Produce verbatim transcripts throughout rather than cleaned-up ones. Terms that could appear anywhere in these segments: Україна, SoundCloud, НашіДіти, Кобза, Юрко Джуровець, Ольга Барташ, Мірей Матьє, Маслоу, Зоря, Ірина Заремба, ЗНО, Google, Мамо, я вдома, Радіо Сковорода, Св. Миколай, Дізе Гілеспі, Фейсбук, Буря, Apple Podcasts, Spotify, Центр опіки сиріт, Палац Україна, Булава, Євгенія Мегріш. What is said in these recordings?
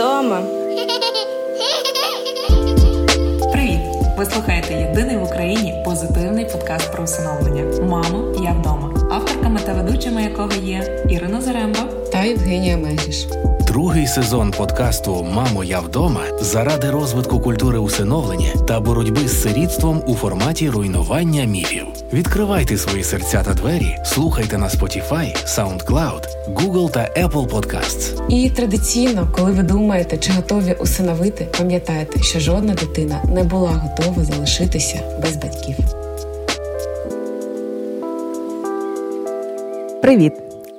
вдома. Привіт! Ви слухаєте єдиний в Україні позитивний подкаст про усиновлення «Мамо, я вдома», авторками та ведучими якого є Ірина Заремба та Євгенія Мегріш. Другий сезон подкасту «Мамо, я вдома» заради розвитку культури усиновлення та боротьби з сирітством у форматі руйнування міфів. Відкривайте свої серця та двері, слухайте на Spotify, SoundCloud, Google та Apple Podcasts. І традиційно, коли ви думаєте, чи готові усиновити, пам'ятайте, що жодна дитина не була готова залишитися без батьків. Привіт!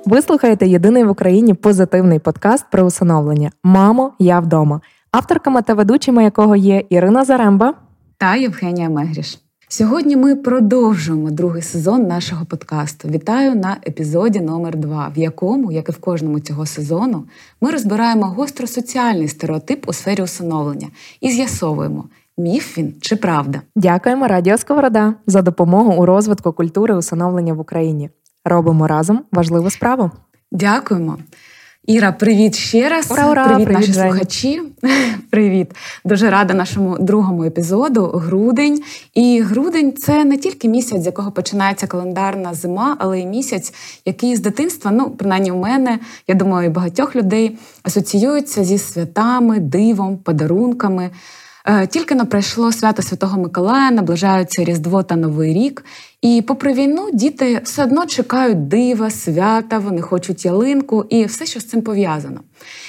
Ви слухаєте єдиний в Україні позитивний подкаст про усиновлення «Мамо, я вдома», авторками та ведучими якого є Ірина Заремба та Євгенія Мегріш. Сьогодні ми продовжуємо другий сезон нашого подкасту. Вітаю на епізоді номер два, в якому, як і в кожному цього сезону, ми розбираємо гостро соціальний стереотип у сфері усиновлення і з'ясовуємо, міф він чи правда. Дякуємо Радіо Сковорода за допомогу у розвитку культури усиновлення в Україні. Робимо разом важливу справу. Дякуємо. Іра, привіт ще раз. Ура, ура, привіт, привіт, наші Жень. Слухачі. Привіт. Дуже рада нашому другому епізоду «Грудень». І грудень – це не тільки місяць, з якого починається календарна зима, але й місяць, який з дитинства, ну, принаймні у мене, я думаю, і багатьох людей, асоціюється зі святами, дивом, подарунками. Тільки не пройшло свято Святого Миколая, наближаються Різдво та Новий рік. І попри війну діти все одно чекають дива, свята, вони хочуть ялинку і все, що з цим пов'язано.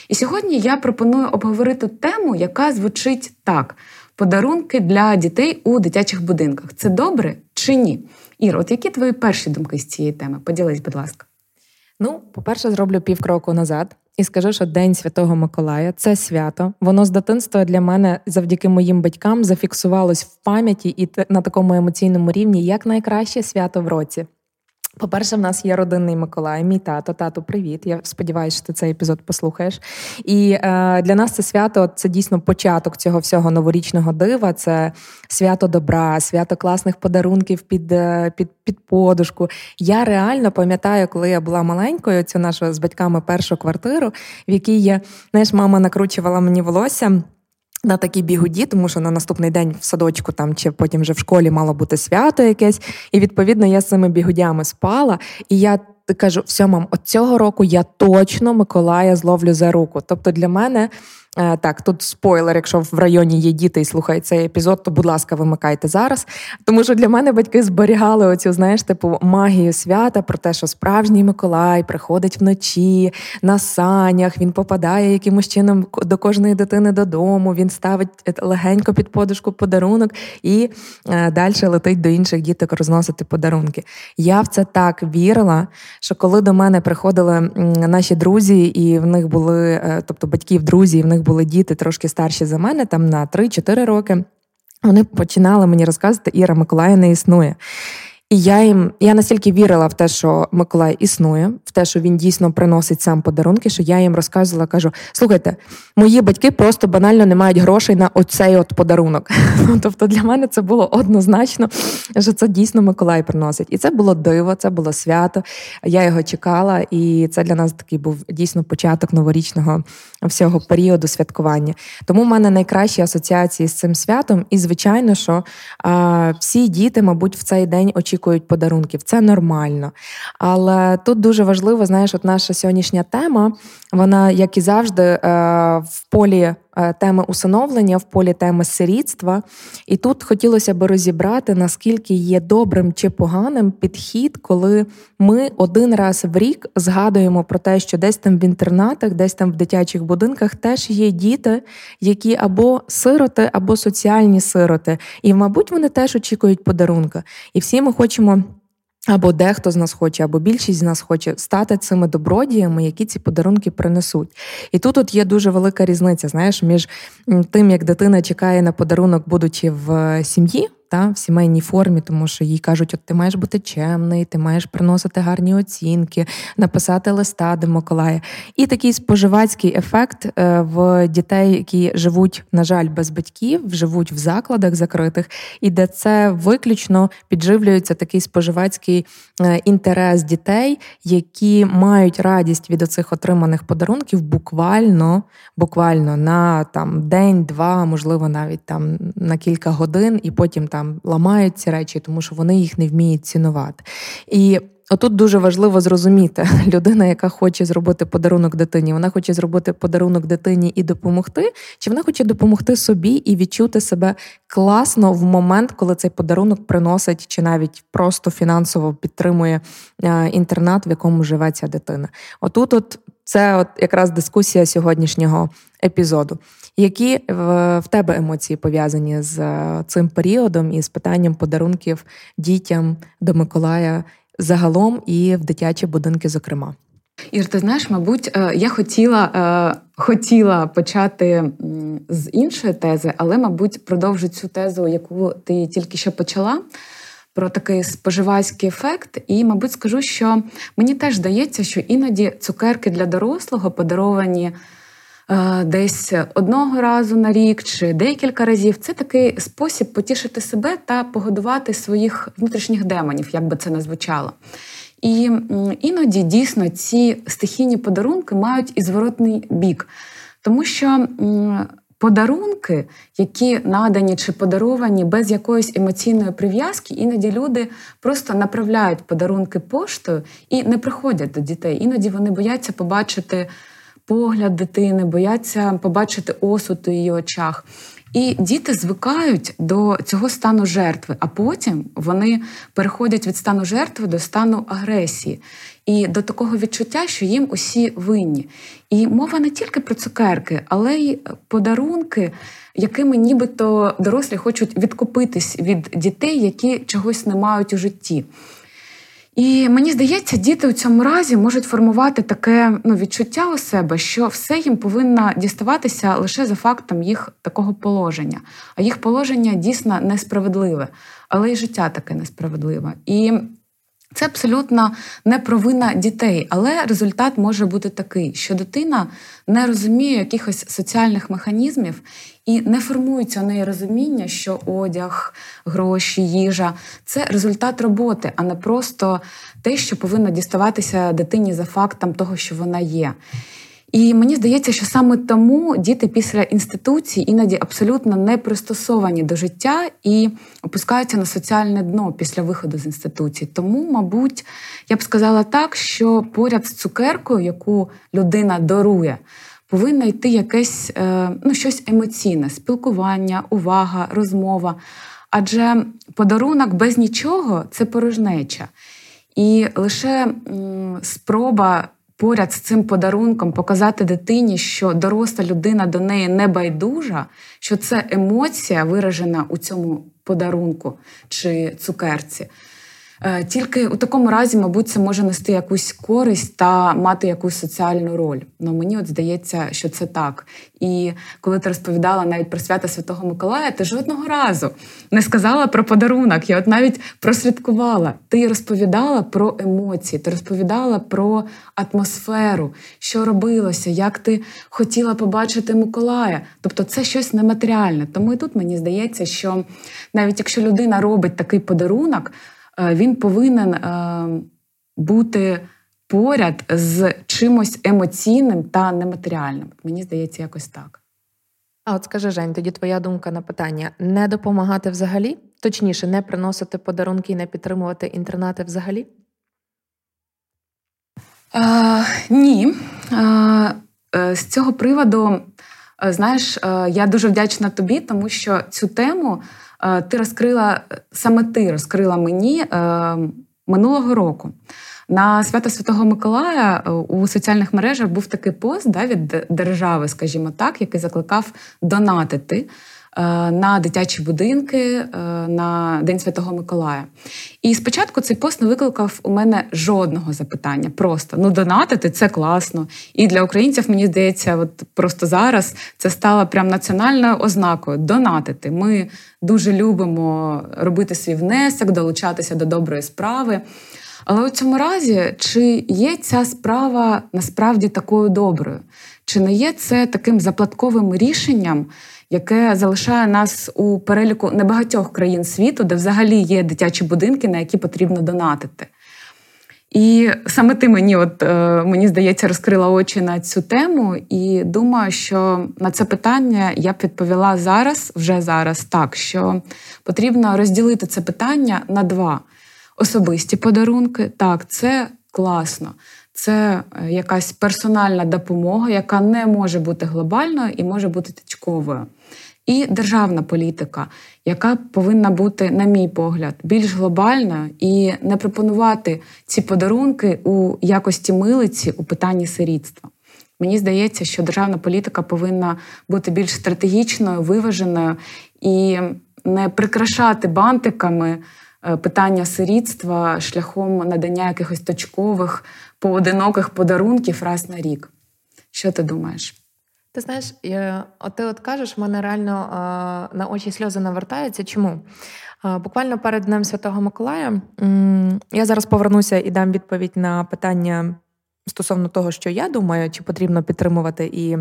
І сьогодні я пропоную обговорити тему, яка звучить так. Подарунки для дітей у дитячих будинках. Це добре чи ні? Іра, от які твої перші думки з цієї теми? Поділись, будь ласка. Ну, по-перше, зроблю півкроку назад. І скажу, що День Святого Миколая – це свято. Воно з дитинства для мене, завдяки моїм батькам, зафіксувалось в пам'яті і на такому емоційному рівні, як найкраще свято в році. По-перше, в нас є родинний Миколай, мій тато. Тату, привіт. Я сподіваюся, що ти цей епізод послухаєш. І е, для нас це свято – це дійсно початок цього всього новорічного дива. Це свято добра, свято класних подарунків під, під, під подушку. Я реально пам'ятаю, коли я була маленькою, цю нашу з батьками першу квартиру, в якій я, знаєш, мама накручувала мені волосся на такі бігуді, тому що на наступний день в садочку там чи потім вже в школі мало бути свято якесь. І, відповідно, я з цими бігудями спала. І я кажу, все, мам, от цього року я точно Миколая зловлю за руку. Тобто для мене, так, тут спойлер, якщо в районі є діти і слухають цей епізод, то, будь ласка, вимикайте зараз. Тому що для мене батьки зберігали оцю, знаєш, типу магію свята про те, що справжній Миколай приходить вночі, на санях, він попадає якимось чином до кожної дитини додому, він ставить легенько під подушку подарунок і е, далі летить до інших діток розносити подарунки. Я в це так вірила, що коли до мене приходили наші друзі, і в них були, тобто батьків друзі, і в них були діти трошки старші за мене, там на три-чотири роки, вони починали мені розказувати, Іра, Миколая не існує. І я їм, я настільки вірила в те, що Миколай існує, в те, що він дійсно приносить сам подарунки, що я їм розказувала, кажу, слухайте, мої батьки просто банально не мають грошей на оцей от подарунок. Тобто для мене це було однозначно, що це дійсно Миколай приносить. І це було диво, це було свято, я його чекала, і це для нас такий був дійсно початок новорічного всього періоду святкування. Тому в мене найкращі асоціації з цим святом, і звичайно, що а, всі діти, мабуть, в цей день очікують подарунків. Це нормально. Але тут дуже важливо, знаєш, от наша сьогоднішня тема, вона, як і завжди, в полі теми усиновлення, в полі теми сирітства. І тут хотілося би розібрати, наскільки є добрим чи поганим підхід, коли ми один раз в рік згадуємо про те, що десь там в інтернатах, десь там в дитячих будинках теж є діти, які або сироти, або соціальні сироти. І, мабуть, вони теж очікують подарунка. І всі ми хочемо, або дехто з нас хоче, або більшість з нас хоче стати цими добродіями, які ці подарунки принесуть. І тут от є дуже велика різниця, знаєш, між тим, як дитина чекає на подарунок, будучи в сім'ї, та, в сімейній формі, тому що їй кажуть, от ти маєш бути чемний, ти маєш приносити гарні оцінки, написати листа до Миколая. І такий споживацький ефект в дітей, які живуть, на жаль, без батьків, живуть в закладах закритих, і де це виключно підживлюється такий споживацький інтерес дітей, які мають радість від оцих отриманих подарунків буквально, буквально на там день-два, можливо, навіть там на кілька годин, і потім там ламають ці речі, тому що вони їх не вміють цінувати. І отут дуже важливо зрозуміти, людина, яка хоче зробити подарунок дитині, вона хоче зробити подарунок дитині і допомогти, чи вона хоче допомогти собі і відчути себе класно в момент, коли цей подарунок приносить, чи навіть просто фінансово підтримує інтернат, в якому живе ця дитина. Отут от це от якраз дискусія сьогоднішнього епізоду. Які в тебе емоції пов'язані з цим періодом і з питанням подарунків дітям до Миколая загалом і в дитячі будинки, зокрема? Ір, ти знаєш, мабуть, я хотіла, хотіла почати з іншої тези, але, мабуть, продовжу цю тезу, яку ти тільки що почала, про такий споживацький ефект. І, мабуть, скажу, що мені теж здається, що іноді цукерки для дорослого подаровані десь одного разу на рік чи декілька разів. Це такий спосіб потішити себе та погодувати своїх внутрішніх демонів, як би це не звучало. І іноді дійсно ці стихійні подарунки мають і зворотний бік. Тому що подарунки, які надані чи подаровані без якоїсь емоційної прив'язки, іноді люди просто направляють подарунки поштою і не приходять до дітей. Іноді вони бояться побачити погляд дитини, бояться побачити осуд у її очах. І діти звикають до цього стану жертви, а потім вони переходять від стану жертви до стану агресії. І до такого відчуття, що їм усі винні. І мова не тільки про цукерки, але й подарунки, якими нібито дорослі хочуть відкупитись від дітей, які чогось не мають у житті. І мені здається, діти у цьому разі можуть формувати таке ну, відчуття у себе, що все їм повинно діставатися лише за фактом їх такого положення. А їх положення дійсно несправедливе, але й життя таке несправедливе. І це абсолютно не провина дітей, але результат може бути такий, що дитина не розуміє якихось соціальних механізмів і не формується у неї розуміння, що одяг, гроші, їжа – це результат роботи, а не просто те, що повинно діставатися дитині за фактом того, що вона є. І мені здається, що саме тому діти після інституції іноді абсолютно не пристосовані до життя і опускаються на соціальне дно після виходу з інституції. Тому, мабуть, я б сказала так, що поряд з цукеркою, яку людина дарує, повинно йти якесь ну, щось емоційне – спілкування, увага, розмова. Адже подарунок без нічого – це порожнеча. І лише м- спроба поряд з цим подарунком показати дитині, що доросла людина до неї не байдужа, що це емоція виражена у цьому подарунку чи цукерці. Тільки у такому разі, мабуть, це може нести якусь користь та мати якусь соціальну роль. Ну, мені от здається, що це так. І коли ти розповідала навіть про свято Святого Миколая, ти жодного разу не сказала про подарунок. Я от навіть прослідкувала. Ти розповідала про емоції, ти розповідала про атмосферу, що робилося, як ти хотіла побачити Миколая. Тобто це щось нематеріальне. Тому і тут мені здається, що навіть якщо людина робить такий подарунок, він повинен бути поряд з чимось емоційним та нематеріальним. Мені здається, якось так. А от скажи, Жень, тоді твоя думка на питання. Не допомагати взагалі? Точніше, не приносити подарунки і не підтримувати інтернати взагалі? Е, ні. Е, е, з цього приводу, знаєш, е, я дуже вдячна тобі, тому що цю тему ти розкрила, саме ти розкрила мені е, минулого року. На свято Святого Миколая у соціальних мережах був такий пост да, від держави, скажімо так, який закликав донатити на дитячі будинки, на День Святого Миколая. І спочатку цей пост не викликав у мене жодного запитання. Просто, ну, донатити – це класно. І для українців, мені здається, от просто зараз це стало прям національною ознакою – донатити. Ми дуже любимо робити свій внесок, долучатися до доброї справи. Але у цьому разі, чи є ця справа насправді такою доброю? Чи не є це таким заплатковим рішенням, яке залишає нас у переліку небагатьох країн світу, де взагалі є дитячі будинки, на які потрібно донатити? І саме ти мені, от, мені здається, розкрила очі на цю тему, і думаю, що на це питання я б відповіла зараз, вже зараз так, що потрібно розділити це питання на два. Особисті подарунки, так, це класно. Це якась персональна допомога, яка не може бути глобальною і може бути точковою. І державна політика, яка повинна бути, на мій погляд, більш глобальною і не пропонувати ці подарунки у якості милиці у питанні сирітства. Мені здається, що державна політика повинна бути більш стратегічною, виваженою і не прикрашати бантиками питання сирітства шляхом надання якихось точкових, поодиноких подарунків раз на рік. Що ти думаєш? Ти знаєш, от ти от кажеш, в мене реально на очі сльози навертаються. Чому? Буквально перед Днем Святого Миколая, я зараз повернуся і дам відповідь на питання стосовно того, що я думаю, чи потрібно підтримувати і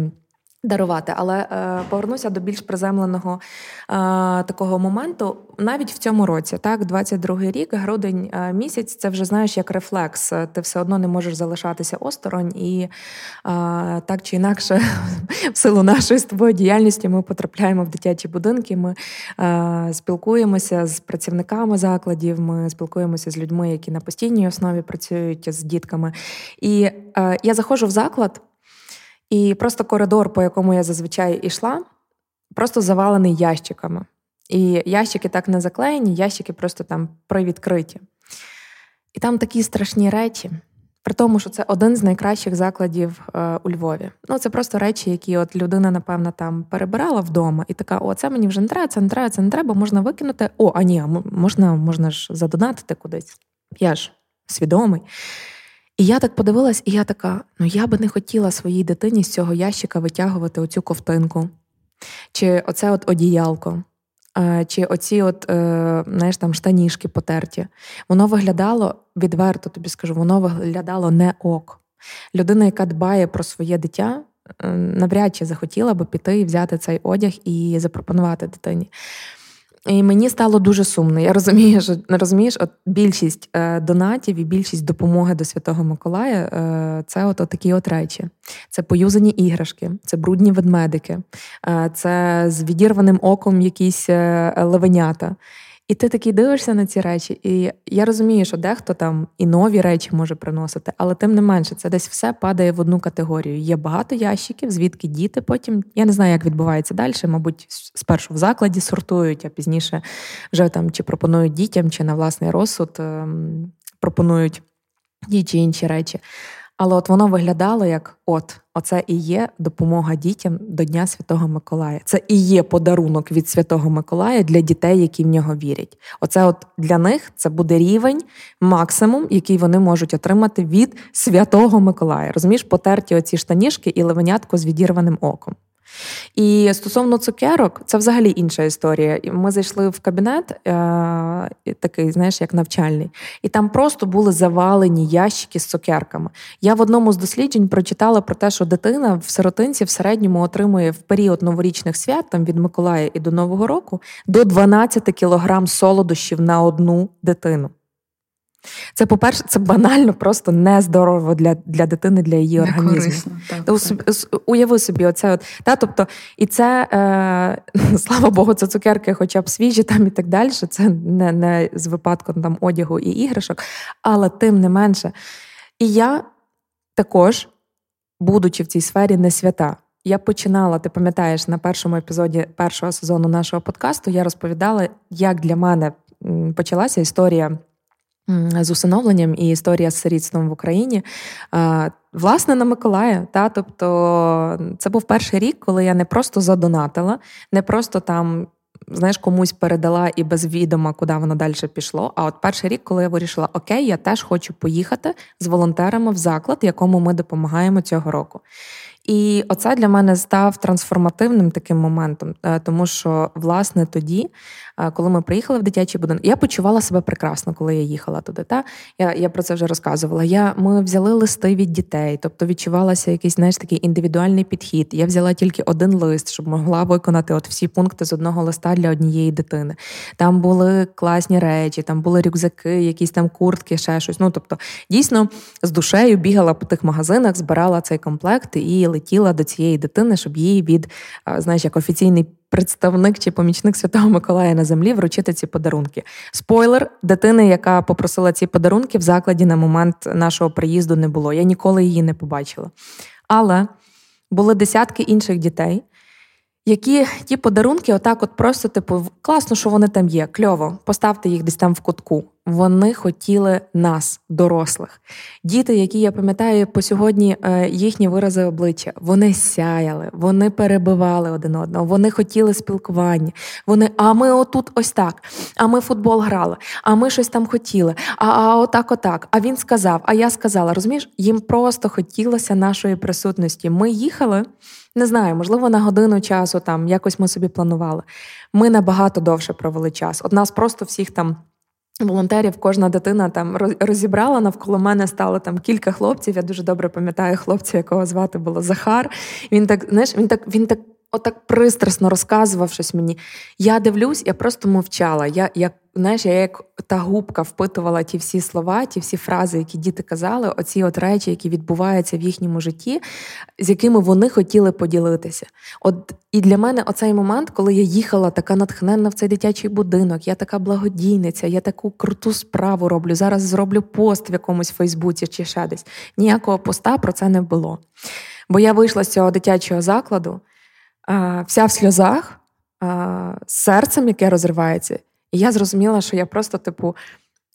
дарувати, але е, повернуся до більш приземленого е, такого моменту. Навіть в цьому році, так, двадцять другий рік, грудень е, місяць, це вже, знаєш, як рефлекс. Ти все одно не можеш залишатися осторонь і е, так чи інакше в силу нашої з тобою діяльності ми потрапляємо в дитячі будинки, ми е, спілкуємося з працівниками закладів, ми спілкуємося з людьми, які на постійній основі працюють з дітками. І е, я заходжу в заклад, і просто коридор, по якому я зазвичай йшла, просто завалений ящиками. І ящики так не заклеєні, ящики просто там привідкриті. І там такі страшні речі, при тому, що це один з найкращих закладів е, у Львові. Ну, це просто речі, які от людина, напевно, там перебирала вдома, і така, о, це мені вже не треба, це не треба, це не треба, можна викинути. О, а ні, можна, можна ж задонатити кудись. Я ж свідомий. І я так подивилась, і я така, ну я би не хотіла своїй дитині з цього ящика витягувати оцю ковтинку, чи оце от одіялко, чи оці от, знаєш, там штанішки потерті. Воно виглядало, відверто тобі скажу, воно виглядало не ок. Людина, яка дбає про своє дитя, навряд чи захотіла би піти і взяти цей одяг і запропонувати дитині. І мені стало дуже сумно. Я розумію, що розумієш, от більшість е, донатів і більшість допомоги до Святого Миколая е, – це от, от такі от речі. Це поюзані іграшки, це брудні ведмедики, е, це з відірваним оком якісь е, левенята. І ти такий дивишся на ці речі, і я розумію, що дехто там і нові речі може приносити, але тим не менше, це десь все падає в одну категорію. Є багато ящиків, звідки діти потім, я не знаю, як відбувається далі, мабуть, спершу в закладі сортують, а пізніше вже там чи пропонують дітям, чи на власний розсуд пропонують ті чи інші речі. Але от воно виглядало як, от, оце і є допомога дітям до Дня Святого Миколая. Це і є подарунок від Святого Миколая для дітей, які в нього вірять. Оце от для них це буде рівень, максимум, який вони можуть отримати від Святого Миколая. Розумієш, потерті оці штанішки і левенятко з відірваним оком. І стосовно цукерок, це взагалі інша історія. Ми зайшли в кабінет, е- такий, знаєш, як навчальний, і там просто були завалені ящики з цукерками. Я в одному з досліджень прочитала про те, що дитина в сиротинці в середньому отримує в період новорічних свят, там від Миколая і до Нового року, до дванадцять кілограм солодощів на одну дитину. Це, по-перше, це банально просто нездорово для, для дитини, для її організму. Уяви собі, оце от, та, тобто, і це, е, слава Богу, це цукерки хоча б свіжі там і так далі, це не, не з випадком там одягу і іграшок, але тим не менше. І я також, будучи в цій сфері, не свята. Я починала, ти пам'ятаєш, на першому епізоді першого сезону нашого подкасту я розповідала, як для мене почалася історія з усиновленням і історія з сирітством в Україні. Власне, на Миколая, та, тобто це був перший рік, коли я не просто задонатила, не просто там, знаєш, комусь передала і без відома, куди воно далі пішло. А от перший рік, коли я вирішила, окей, я теж хочу поїхати з волонтерами в заклад, якому ми допомагаємо цього року. І оце для мене став трансформативним таким моментом, тому що, власне, тоді, коли ми приїхали в дитячий будинок, я почувала себе прекрасно, коли я їхала туди. Та? Я, я про це вже розказувала. Я, ми взяли листи від дітей, тобто відчувалася якийсь, знаєш, такий індивідуальний підхід. Я взяла тільки один лист, щоб могла виконати от всі пункти з одного листа для однієї дитини. Там були класні речі, там були рюкзаки, якісь там куртки, ще щось. Ну, тобто, дійсно, з душею бігала по тих магазинах, збирала цей комплект і летіла до цієї дитини, щоб їй від, знаєш, як офіційний представник чи помічник Святого Миколая на землі вручити ці подарунки. Спойлер, дитини, яка попросила ці подарунки, в закладі на момент нашого приїзду не було. Я ніколи її не побачила. Але були десятки інших дітей, які ті подарунки отак от просто, типу, класно, що вони там є, кльово, поставте їх десь там в кутку. Вони хотіли нас, дорослих. Діти, які, я пам'ятаю, по сьогодні їхні вирази обличчя, вони сяяли, вони перебивали один одного, вони хотіли спілкування. Вони, а ми отут ось так, а ми футбол грали, а ми щось там хотіли, а, а отак, отак, а він сказав, а я сказала. Розумієш, їм просто хотілося нашої присутності. Ми їхали, не знаю, можливо, на годину часу, там, якось ми собі планували. Ми набагато довше провели час. От нас просто всіх там волонтерів, кожна дитина там розібрала, навколо мене стало там кілька хлопців, я дуже добре пам'ятаю хлопця, якого звати було Захар, він так, знаєш, він так, він так отак пристрасно розказував щось мені. Я дивлюсь, я просто мовчала, я, як, знаєш, я як та губка впитувала ті всі слова, ті всі фрази, які діти казали, оці от речі, які відбуваються в їхньому житті, з якими вони хотіли поділитися. От і для мене оцей момент, коли я їхала така натхненна в цей дитячий будинок, я така благодійниця, я таку круту справу роблю, зараз зроблю пост в якомусь Фейсбуці чи ще десь. Ніякого поста про це не було. Бо я вийшла з цього дитячого закладу, вся в сльозах, з серцем, яке розривається. І я зрозуміла, що я просто, типу,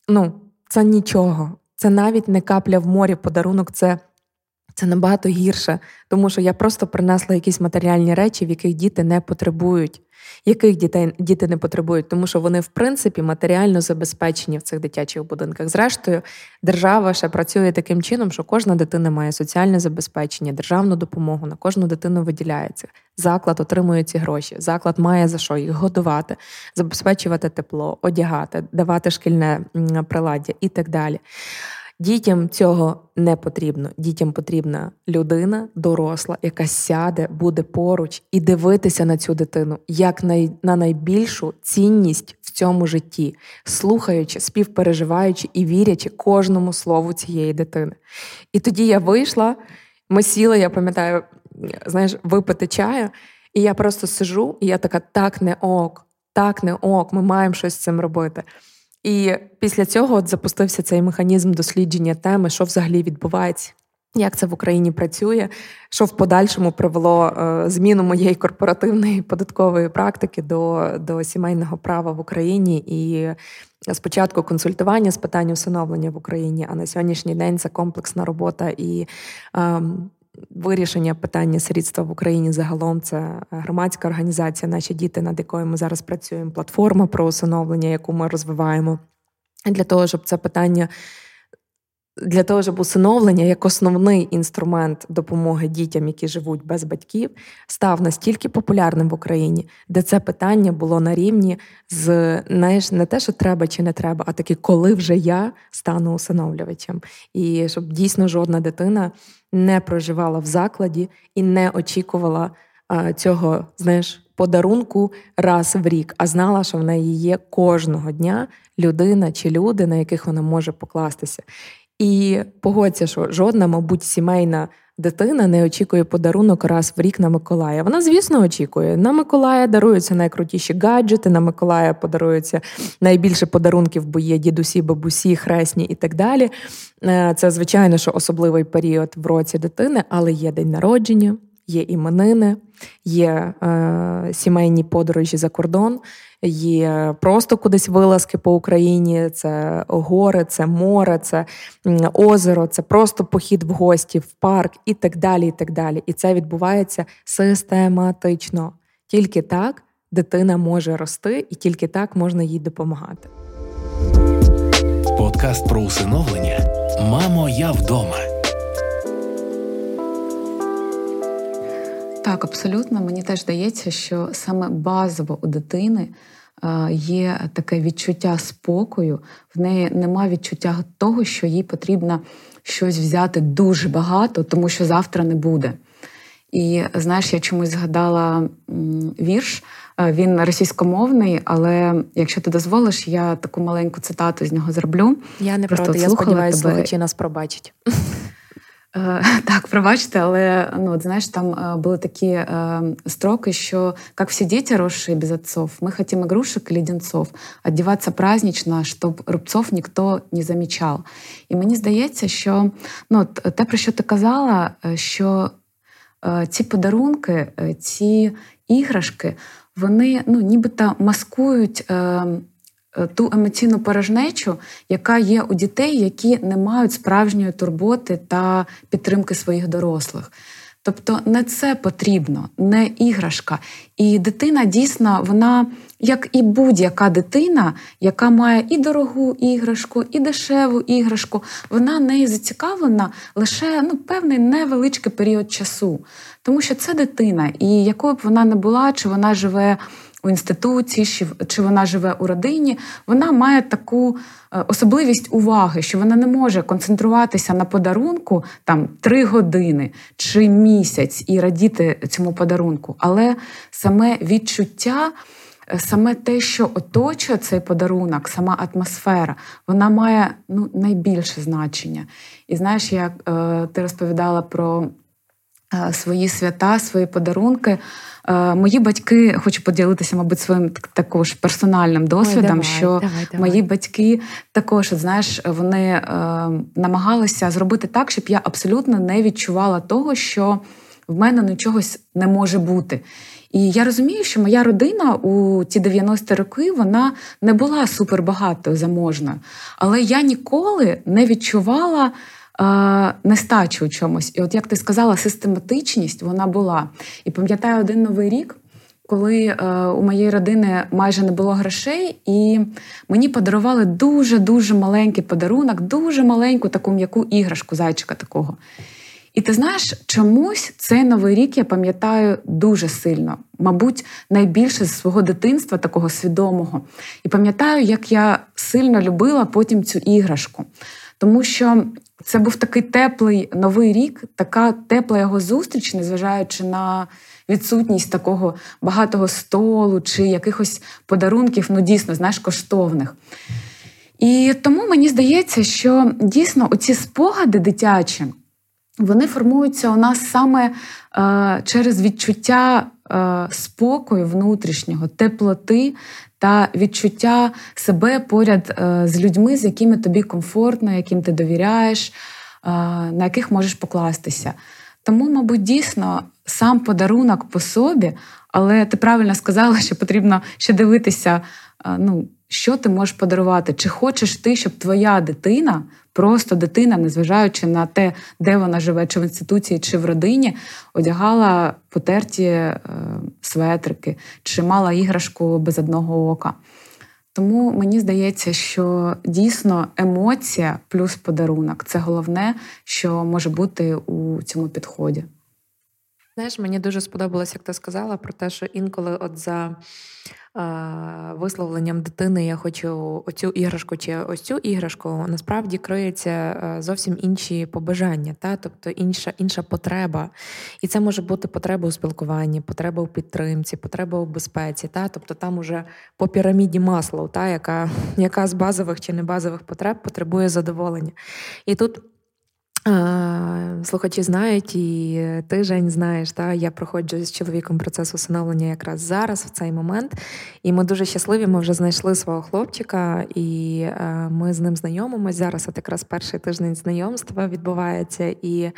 ну, це нічого. Це навіть не капля в морі, подарунок, це, це набагато гірше. Тому що я просто принесла якісь матеріальні речі, в яких діти не потребують. Яких дітей, діти не потребують? Тому що вони, в принципі, матеріально забезпечені в цих дитячих будинках. Зрештою, держава ще працює таким чином, що кожна дитина має соціальне забезпечення, державну допомогу, на кожну дитину виділяється. Заклад отримує ці гроші, заклад має за що їх годувати, забезпечувати тепло, одягати, давати шкільне приладдя і так далі. Дітям цього не потрібно. Дітям потрібна людина, доросла, яка сяде, буде поруч і дивитися на цю дитину, як на найбільшу цінність в цьому житті, слухаючи, співпереживаючи і вірячи кожному слову цієї дитини. І тоді я вийшла, ми сіли, я пам'ятаю, знаєш, випити чаю, і я просто сижу, і я така, так не ок, так не ок, ми маємо щось з цим робити. І після цього от запустився цей механізм дослідження теми, що взагалі відбувається, як це в Україні працює, що в подальшому привело зміну моєї корпоративної податкової практики до, до сімейного права в Україні і спочатку консультування з питань усиновлення в Україні, а на сьогоднішній день це комплексна робота і ем, вирішення питання сирітства в Україні загалом. Це громадська організація «НашіДіти», над якою ми зараз працюємо, платформа про усиновлення, яку ми розвиваємо, для того, щоб це питання, для того, щоб усиновлення як основний інструмент допомоги дітям, які живуть без батьків, став настільки популярним в Україні, де це питання було на рівні з, знаєш, не те, що треба чи не треба, а таки, коли вже я стану усиновлювачем. І щоб дійсно жодна дитина не проживала в закладі і не очікувала а, цього, знаєш, подарунку раз в рік, а знала, що в неї є кожного дня людина чи люди, на яких вона може покластися. І погодься, що жодна, мабуть, сімейна дитина не очікує подарунок раз в рік на Миколая. Вона, звісно, очікує. На Миколая даруються найкрутіші гаджети, на Миколая подаруються найбільше подарунків, бо є дідусі, бабусі, хресні і так далі. Це, звичайно, що особливий період в році дитини, але є день народження, є іменини, є е, сімейні подорожі за кордон, є просто кудись вилазки по Україні, це гори, це море, це озеро, це просто похід в гості, в парк і так далі, і так далі. І це відбувається систематично. Тільки так дитина може рости і тільки так можна їй допомагати. Подкаст про усиновлення «Мамо, я вдома». Так, абсолютно. Мені теж здається, що саме базово у дитини є таке відчуття спокою. В неї нема відчуття того, що їй потрібно щось взяти дуже багато, тому що завтра не буде. І, знаєш, я чомусь згадала вірш, він російськомовний, але якщо ти дозволиш, я таку маленьку цитату з нього зроблю. Я не проти, я сподіваюся, слухачі нас пробачать. Так, пробачте, але, ну, от, знаєш, там були такі е, строки, що «Как все дети, росшие без отцов, мы хотим игрушек и леденцов, одеваться празднично, щоб рубцов ніхто не замічав». І мені здається, що, ну, те, про що ти казала, що ці подарунки, ці іграшки, вони, ну, нібито маскують е, ту емоційну порожнечу, яка є у дітей, які не мають справжньої турботи та підтримки своїх дорослих. Тобто не це потрібно, не іграшка. І дитина дійсно, вона, як і будь-яка дитина, яка має і дорогу іграшку, і дешеву іграшку, вона нею зацікавлена лише, ну, певний невеличкий період часу. Тому що це дитина, і якою б вона не була, чи вона живе у інституції, чи вона живе у родині, вона має таку особливість уваги, що вона не може концентруватися на подарунку там три години чи місяць і радіти цьому подарунку. Але саме відчуття, саме те, що оточує цей подарунок, сама атмосфера, вона має, ну, найбільше значення. І знаєш, як е, ти розповідала про свої свята, свої подарунки. Мої батьки, хочу поділитися, мабуть, своїм також персональним досвідом. Ой, давай, що давай, давай. Мої батьки також, знаєш, вони е, намагалися зробити так, щоб я абсолютно не відчувала того, що в мене ну чогось не може бути. І я розумію, що моя родина у ті дев'яності роки, вона не була супербагатою, заможною. Але я ніколи не відчувала нестачу у чомусь. І от, як ти сказала, систематичність, вона була. І пам'ятаю один Новий рік, коли е, у моєї родини майже не було грошей, і мені подарували дуже-дуже маленький подарунок, дуже маленьку таку м'яку іграшку, зайчика такого. І ти знаєш, чомусь цей Новий рік я пам'ятаю дуже сильно. Мабуть, найбільше з свого дитинства, такого свідомого. І пам'ятаю, як я сильно любила потім цю іграшку. Тому що це був такий теплий Новий рік, така тепла його зустріч, незважаючи на відсутність такого багатого столу чи якихось подарунків, ну дійсно, знаєш, коштовних. І тому мені здається, що дійсно оці спогади дитячі, вони формуються у нас саме е, через відчуття е, спокою внутрішнього, теплоти та відчуття себе поряд е, з людьми, з якими тобі комфортно, яким ти довіряєш, е, на яких можеш покластися. Тому, мабуть, дійсно, сам подарунок по собі, але ти правильно сказала, що потрібно ще дивитися, е, ну, що ти можеш подарувати. Чи хочеш ти, щоб твоя дитина, просто дитина, незважаючи на те, де вона живе, чи в інституції, чи в родині, одягала потерті е, светрики, чи мала іграшку без одного ока. Тому мені здається, що дійсно емоція плюс подарунок – це головне, що може бути у цьому підході. Знаєш, мені дуже сподобалось, як ти сказала, про те, що інколи от за висловленням дитини я хочу оцю іграшку чи ось цю іграшку, насправді криються зовсім інші побажання, та? Тобто інша, інша потреба. І це може бути потреба у спілкуванні, потреба у підтримці, потреба у безпеці. Та? Тобто там уже по піраміді Маслоу, та? Яка, яка з базових чи не базових потреб потребує задоволення. І тут Слухачі знають, і ти, Жень, знаєш, та? Я проходжу з чоловіком процес усиновлення якраз зараз, в цей момент. І ми дуже щасливі, ми вже знайшли свого хлопчика, і ми з ним знайомимось. Зараз от якраз перший тиждень знайомства відбувається, і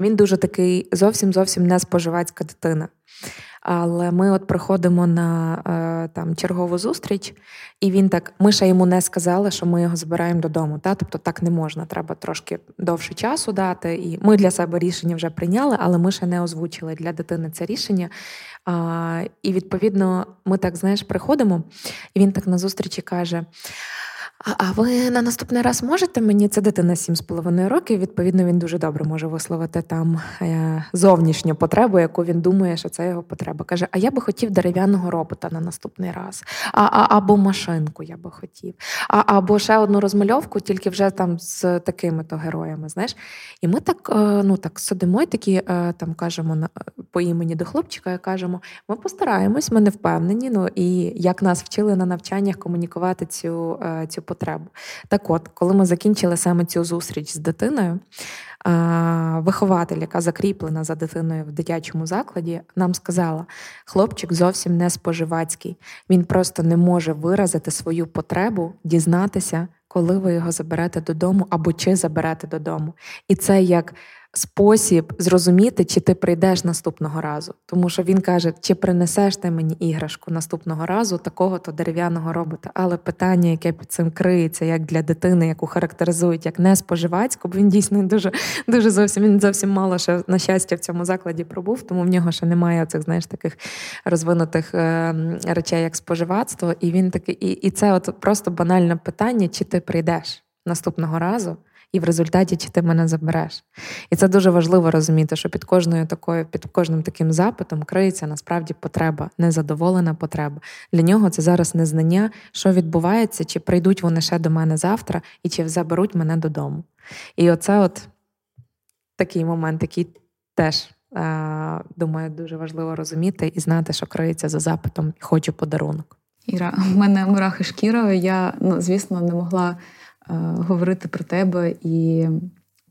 він дуже такий зовсім-зовсім не споживацька дитина. Але ми от приходимо на там чергову зустріч, і він так, ми ще йому не сказали, що ми його збираємо додому. Та? Тобто так не можна, треба трошки довше часу дати. І ми для себе рішення вже прийняли, але ми ще не озвучили для дитини це рішення. І відповідно ми так, знаєш, приходимо, і він так на зустрічі каже: а ви на наступний раз можете мені? Це дитина сім з половиною років, відповідно, він дуже добре може висловити там зовнішню потребу, яку він думає, що це його потреба. Каже, а я би хотів дерев'яного робота на наступний раз, а, а, або машинку я би хотів, а, або ще одну розмальовку, тільки вже там з такими-то героями, знаєш. І ми так, ну, так сидимо і такі, там, кажемо по імені до хлопчика, і кажемо, ми постараємось, ми не впевнені, ну, і як нас вчили на навчаннях комунікувати цю, цю потребу. Потребу. Так от, коли ми закінчили саме цю зустріч з дитиною, вихователь, яка закріплена за дитиною в дитячому закладі, нам сказала, хлопчик зовсім не споживацький, він просто не може виразити свою потребу, дізнатися, коли ви його заберете додому або чи заберете додому. І це як спосіб зрозуміти, чи ти прийдеш наступного разу. Тому що він каже, чи принесеш ти мені іграшку наступного разу такого-то дерев'яного робота. Але питання, яке під цим криється, як для дитини, яку характеризують як неспоживацьку, бо він дійсно дуже, дуже зовсім, він зовсім мало ще, на щастя, в цьому закладі пробув, тому в нього ще немає оцих, знаєш, таких розвинутих речей, як споживацтво. І він такий, і, і це от просто банальне питання, чи ти прийдеш наступного разу, і в результаті, чи ти мене забереш. І це дуже важливо розуміти, що під кожною такою, під кожним таким запитом криється насправді потреба, незадоволена потреба. Для нього це зараз незнання, що відбувається, чи прийдуть вони ще до мене завтра, і чи заберуть мене додому. І оце от такий момент, який теж, думаю, дуже важливо розуміти і знати, що криється за запитом «хочу подарунок». Іра, в мене мурахи шкіра, я, ну, звісно, не могла говорити про тебе і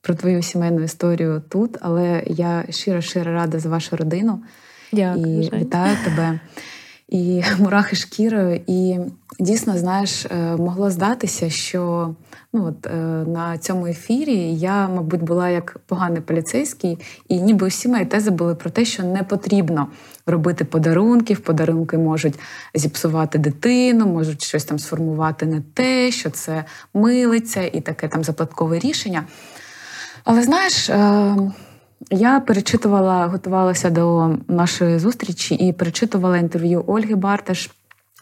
про твою сімейну історію тут, але я щиро-щиро рада за вашу родину. Дякую, і Жень. Вітаю тебе. І мурахи шкірою. І дійсно, знаєш, могло здатися, що, ну, от, на цьому ефірі я, мабуть, була як поганий поліцейський, і ніби усі мої тези були про те, що не потрібно робити подарунків, подарунки можуть зіпсувати дитину, можуть щось там сформувати не те, що це милиця і таке там заплаткове рішення. Але, знаєш, я перечитувала, готувалася до нашої зустрічі і перечитувала інтерв'ю Ольги Барташ,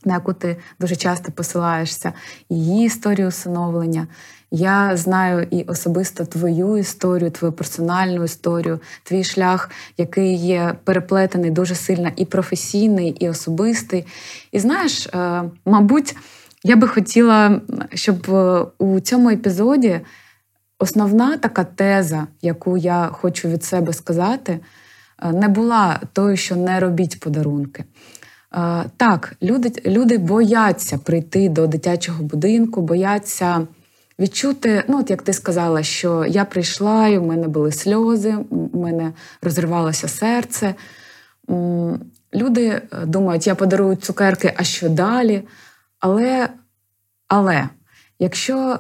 на яку ти дуже часто посилаєшся, її історію усиновлення. Я знаю і особисто твою історію, твою персональну історію, твій шлях, який є переплетений дуже сильно і професійний, і особистий. І знаєш, мабуть, я би хотіла, щоб у цьому епізоді основна така теза, яку я хочу від себе сказати, не була тою, що не робіть подарунки. Так, люди, люди бояться прийти до дитячого будинку, бояться відчути, ну, от як ти сказала, що я прийшла, і в мене були сльози, в мене розривалося серце. Люди думають, я подарую цукерки, а що далі? Але, але, якщо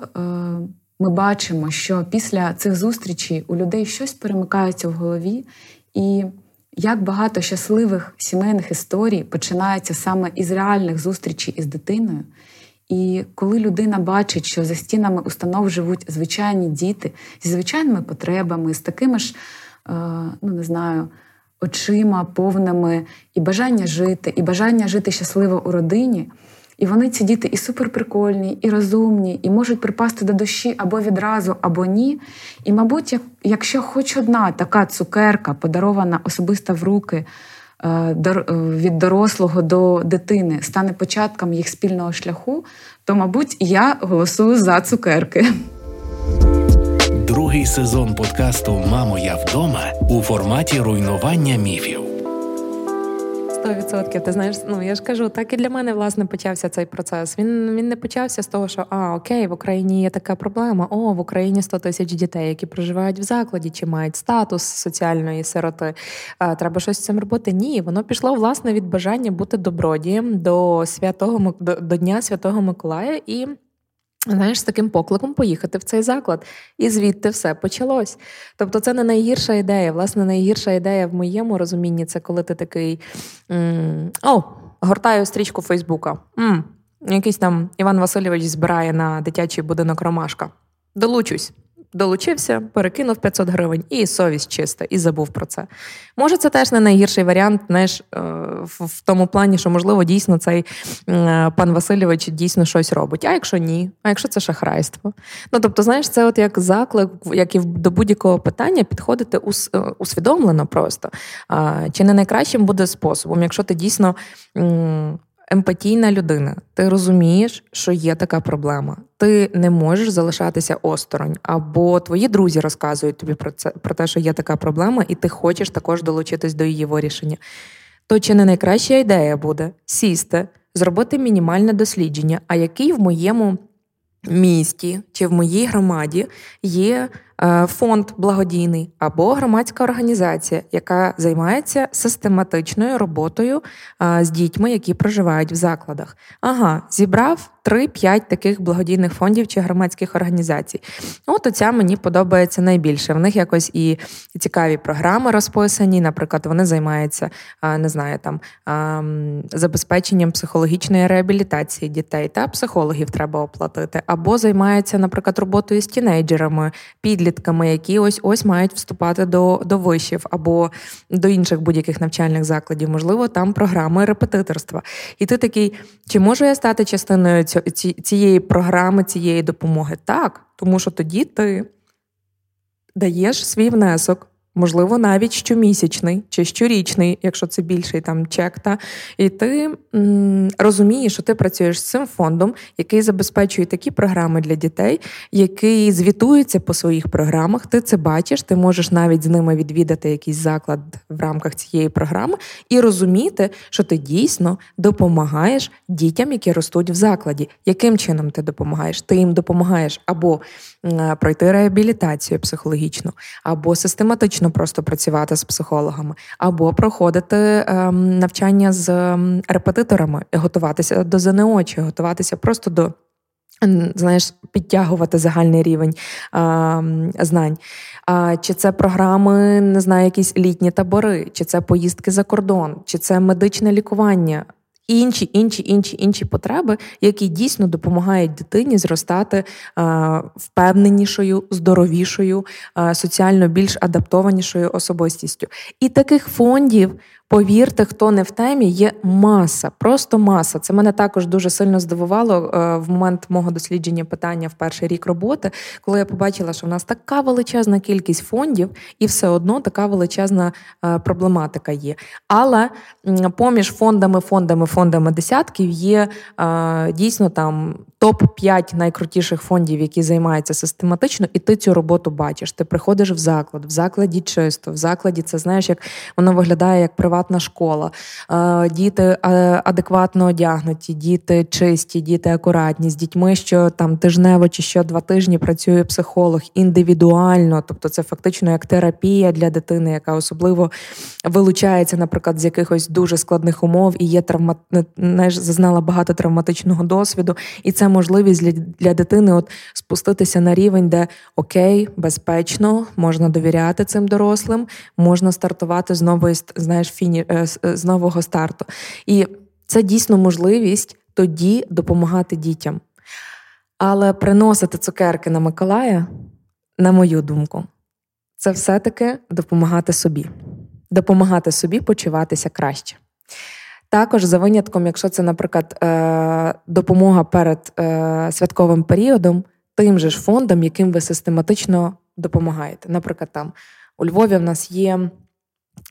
ми бачимо, що після цих зустрічей у людей щось перемикається в голові, і як багато щасливих сімейних історій починається саме із реальних зустрічей із дитиною. І коли людина бачить, що за стінами установ живуть звичайні діти зі звичайними потребами, з такими ж, ну, не знаю, очима повними, і бажання жити, і бажання жити щасливо у родині, і вони, ці діти, і суперприкольні, і розумні, і можуть припасти до душі або відразу, або ні. І, мабуть, якщо хоч одна така цукерка, подарована особисто в руки від дорослого до дитини, стане початком їх спільного шляху, то, мабуть, я голосую за цукерки. Другий сезон подкасту «Мамо, я вдома» у форматі руйнування міфів. сто відсотків. Ти знаєш, ну я ж кажу, так і для мене, власне, почався цей процес. Він, він не почався з того, що, а, окей, в Україні є така проблема, о, в Україні сто тисяч дітей, які проживають в закладі, чи мають статус соціальної сироти, треба щось з цим робити. Ні, воно пішло, власне, від бажання бути добродієм до святого, до, до Дня Святого Миколая і... знаєш, з таким покликом поїхати в цей заклад. І звідти все почалось. Тобто це не найгірша ідея. Власне, найгірша ідея в моєму розумінні – це коли ти такий, о, гортаю стрічку Фейсбука, М, якийсь там Іван Васильович збирає на дитячий будинок «Ромашка». Долучусь. Долучився, перекинув п'ятсот гривень, і совість чиста, і забув про це. Може, це теж не найгірший варіант, знаєш, в тому плані, що, можливо, дійсно цей пан Васильович дійсно щось робить. А якщо ні? А якщо це шахрайство? Ну, тобто, знаєш, це от як заклик, як і до будь-якого питання, підходити усвідомлено просто. Чи не найкращим буде способом, якщо ти дійсно... емпатійна людина. Ти розумієш, що є така проблема. Ти не можеш залишатися осторонь. Або твої друзі розказують тобі про це, про те, що є така проблема, і ти хочеш також долучитись до її вирішення. То чи не найкраща ідея буде сісти, зробити мінімальне дослідження, а який в моєму місті чи в моїй громаді є фонд благодійний або громадська організація, яка займається систематичною роботою з дітьми, які проживають в закладах. Ага, зібрав три-п'ять таких благодійних фондів чи громадських організацій. От оця мені подобається найбільше. В них якось і цікаві програми розписані, наприклад, вони займаються, не знаю, там, забезпеченням психологічної реабілітації дітей, та психологів треба оплатити, або займаються, наприклад, роботою з тінейджерами, підлітками, які ось-ось мають вступати до, до вишів або до інших будь-яких навчальних закладів. Можливо, там програми репетиторства. І ти такий, чи можу я стати частиною цієї програми, цієї допомоги? Так, тому що тоді ти даєш свій внесок, можливо, навіть щомісячний чи щорічний, якщо це більший там чек, та, і ти м, розумієш, що ти працюєш з цим фондом, який забезпечує такі програми для дітей, який звітується по своїх програмах, ти це бачиш, ти можеш навіть з ними відвідати якийсь заклад в рамках цієї програми і розуміти, що ти дійсно допомагаєш дітям, які ростуть в закладі. Яким чином ти допомагаєш? Ти їм допомагаєш або м, пройти реабілітацію психологічну, або систематично просто працювати з психологами, або проходити е, навчання з е, репетиторами, готуватися до ЗНО, чи готуватися просто до, знаєш, підтягувати загальний рівень а, знань. А, чи це програми, не знаю, якісь літні табори, чи це поїздки за кордон, чи це медичне лікування, інші, інші, інші, інші потреби, які дійсно допомагають дитині зростати а, впевненішою, здоровішою, а, соціально більш адаптованішою особистістю. І таких фондів, повірте, хто не в темі, є маса, просто маса. Це мене також дуже сильно здивувало а, в момент мого дослідження питання в перший рік роботи, коли я побачила, що в нас така величезна кількість фондів і все одно така величезна а, проблематика є. Але поміж фондами, фондами, фондами, фондами десятків є е, дійсно там топ п'ять найкрутіших фондів, які займаються систематично, і ти цю роботу бачиш. Ти приходиш в заклад, в закладі чисто, в закладі це, знаєш, як воно виглядає як приватна школа. Е, діти адекватно одягнуті, діти чисті, діти акуратні, з дітьми, що там тижнево чи що два тижні працює психолог індивідуально, тобто це фактично як терапія для дитини, яка особливо вилучається, наприклад, з якихось дуже складних умов і є травматичною, зазнала багато травматичного досвіду, і це можливість для, для дитини от спуститися на рівень, де окей, безпечно, можна довіряти цим дорослим, можна стартувати з нової, знаєш, фіні, з нового старту. І це дійсно можливість тоді допомагати дітям. Але приносити цукерки на Миколая, на мою думку, це все-таки допомагати собі. Допомагати собі почуватися краще. Також за винятком, якщо це, наприклад, допомога перед святковим періодом, тим же ж фондам, яким ви систематично допомагаєте. Наприклад, там у Львові в нас є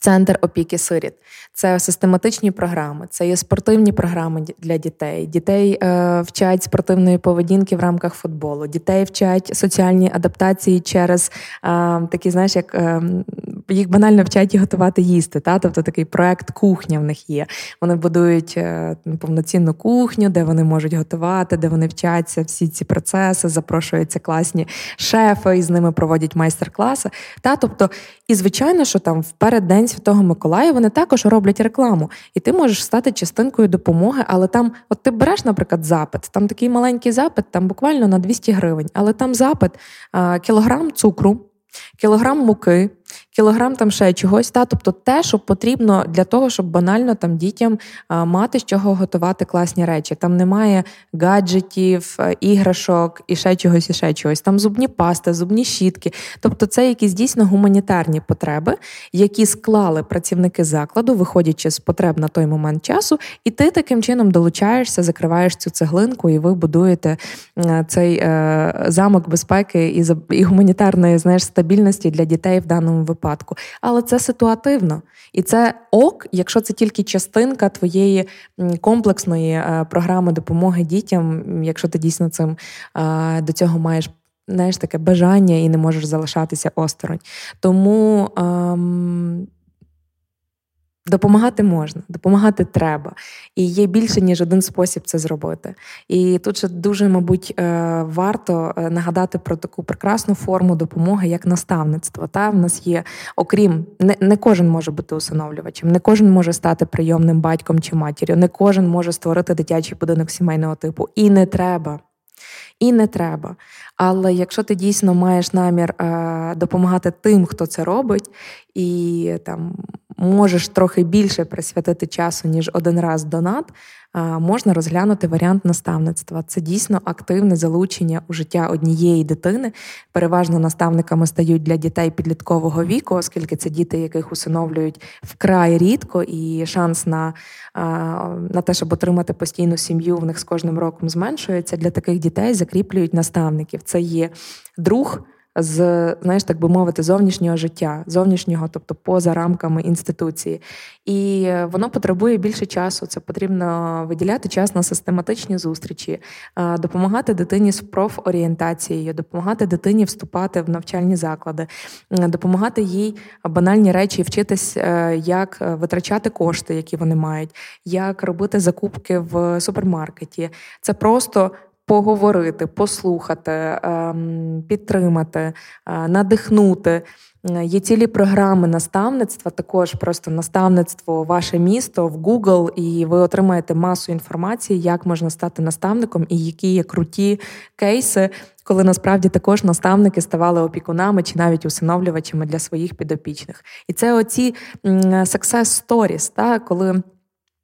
Центр опіки сиріт. Це систематичні програми, це є спортивні програми для дітей. Дітей е, вчать спортивної поведінки в рамках футболу, дітей вчать соціальні адаптації через е, такі, знаєш, як е, їх банально вчать готувати їсти. Та? Тобто такий проект кухня в них є. Вони будують повноцінну кухню, де вони можуть готувати, де вони вчаться всі ці процеси, запрошуються класні шефи, і з ними проводять майстер-класи. Та? Тобто, і звичайно, що там в переддень Святого Миколая вони також роблять рекламу. І ти можеш стати частинкою допомоги, але там, от ти береш, наприклад, запит, там такий маленький запит, там буквально на двісті гривень, але там запит а, кілограм цукру, кілограм муки, кілограм там ще чогось, та, тобто те, що потрібно для того, щоб банально там дітям мати з чого готувати класні речі. Там немає гаджетів, іграшок і ще чогось, і ще чогось. Там зубні пасти, зубні щітки. Тобто це якісь дійсно гуманітарні потреби, які склали працівники закладу, виходячи з потреб на той момент часу, і ти таким чином долучаєшся, закриваєш цю цеглинку, і ви будуєте цей е, замок безпеки і, і гуманітарної, знаєш, стабільності для дітей в даному випадку. Але це ситуативно. І це ок, якщо це тільки частинка твоєї комплексної програми допомоги дітям, якщо ти дійсно цим до цього маєш, знаєш, таке бажання і не можеш залишатися осторонь. Тому ем, допомагати можна, допомагати треба. І є більше, ніж один спосіб це зробити. І тут ще дуже, мабуть, варто нагадати про таку прекрасну форму допомоги, як наставництво. Та в нас є, окрім, не, не кожен може бути усиновлювачем, не кожен може стати прийомним батьком чи матір'ю, не кожен може створити дитячий будинок сімейного типу. І не треба. І не треба. Але якщо ти дійсно маєш намір е, допомагати тим, хто це робить, і там можеш трохи більше присвятити часу, ніж один раз донат, е, можна розглянути варіант наставництва. Це дійсно активне залучення у життя однієї дитини. Переважно наставниками стають для дітей підліткового віку, оскільки це діти, яких усиновлюють вкрай рідко, і шанс на, е, на те, щоб отримати постійну сім'ю, в них з кожним роком зменшується. Для таких дітей закріплюють наставників. Це є друг з, знаєш, так би мовити, зовнішнього життя, зовнішнього, тобто поза рамками інституції. І воно потребує більше часу. Це потрібно виділяти час на систематичні зустрічі, допомагати дитині з профорієнтацією, допомагати дитині вступати в навчальні заклади, допомагати їй банальні речі, вчитись, як витрачати кошти, які вони мають, як робити закупки в супермаркеті. Це просто поговорити, послухати, підтримати, надихнути. Є цілі програми наставництва, також просто наставництво «Ваше місто» в Google, і ви отримаєте масу інформації, як можна стати наставником і які є круті кейси, коли насправді також наставники ставали опікунами чи навіть усиновлювачами для своїх підопічних. І це оці success stories, та, коли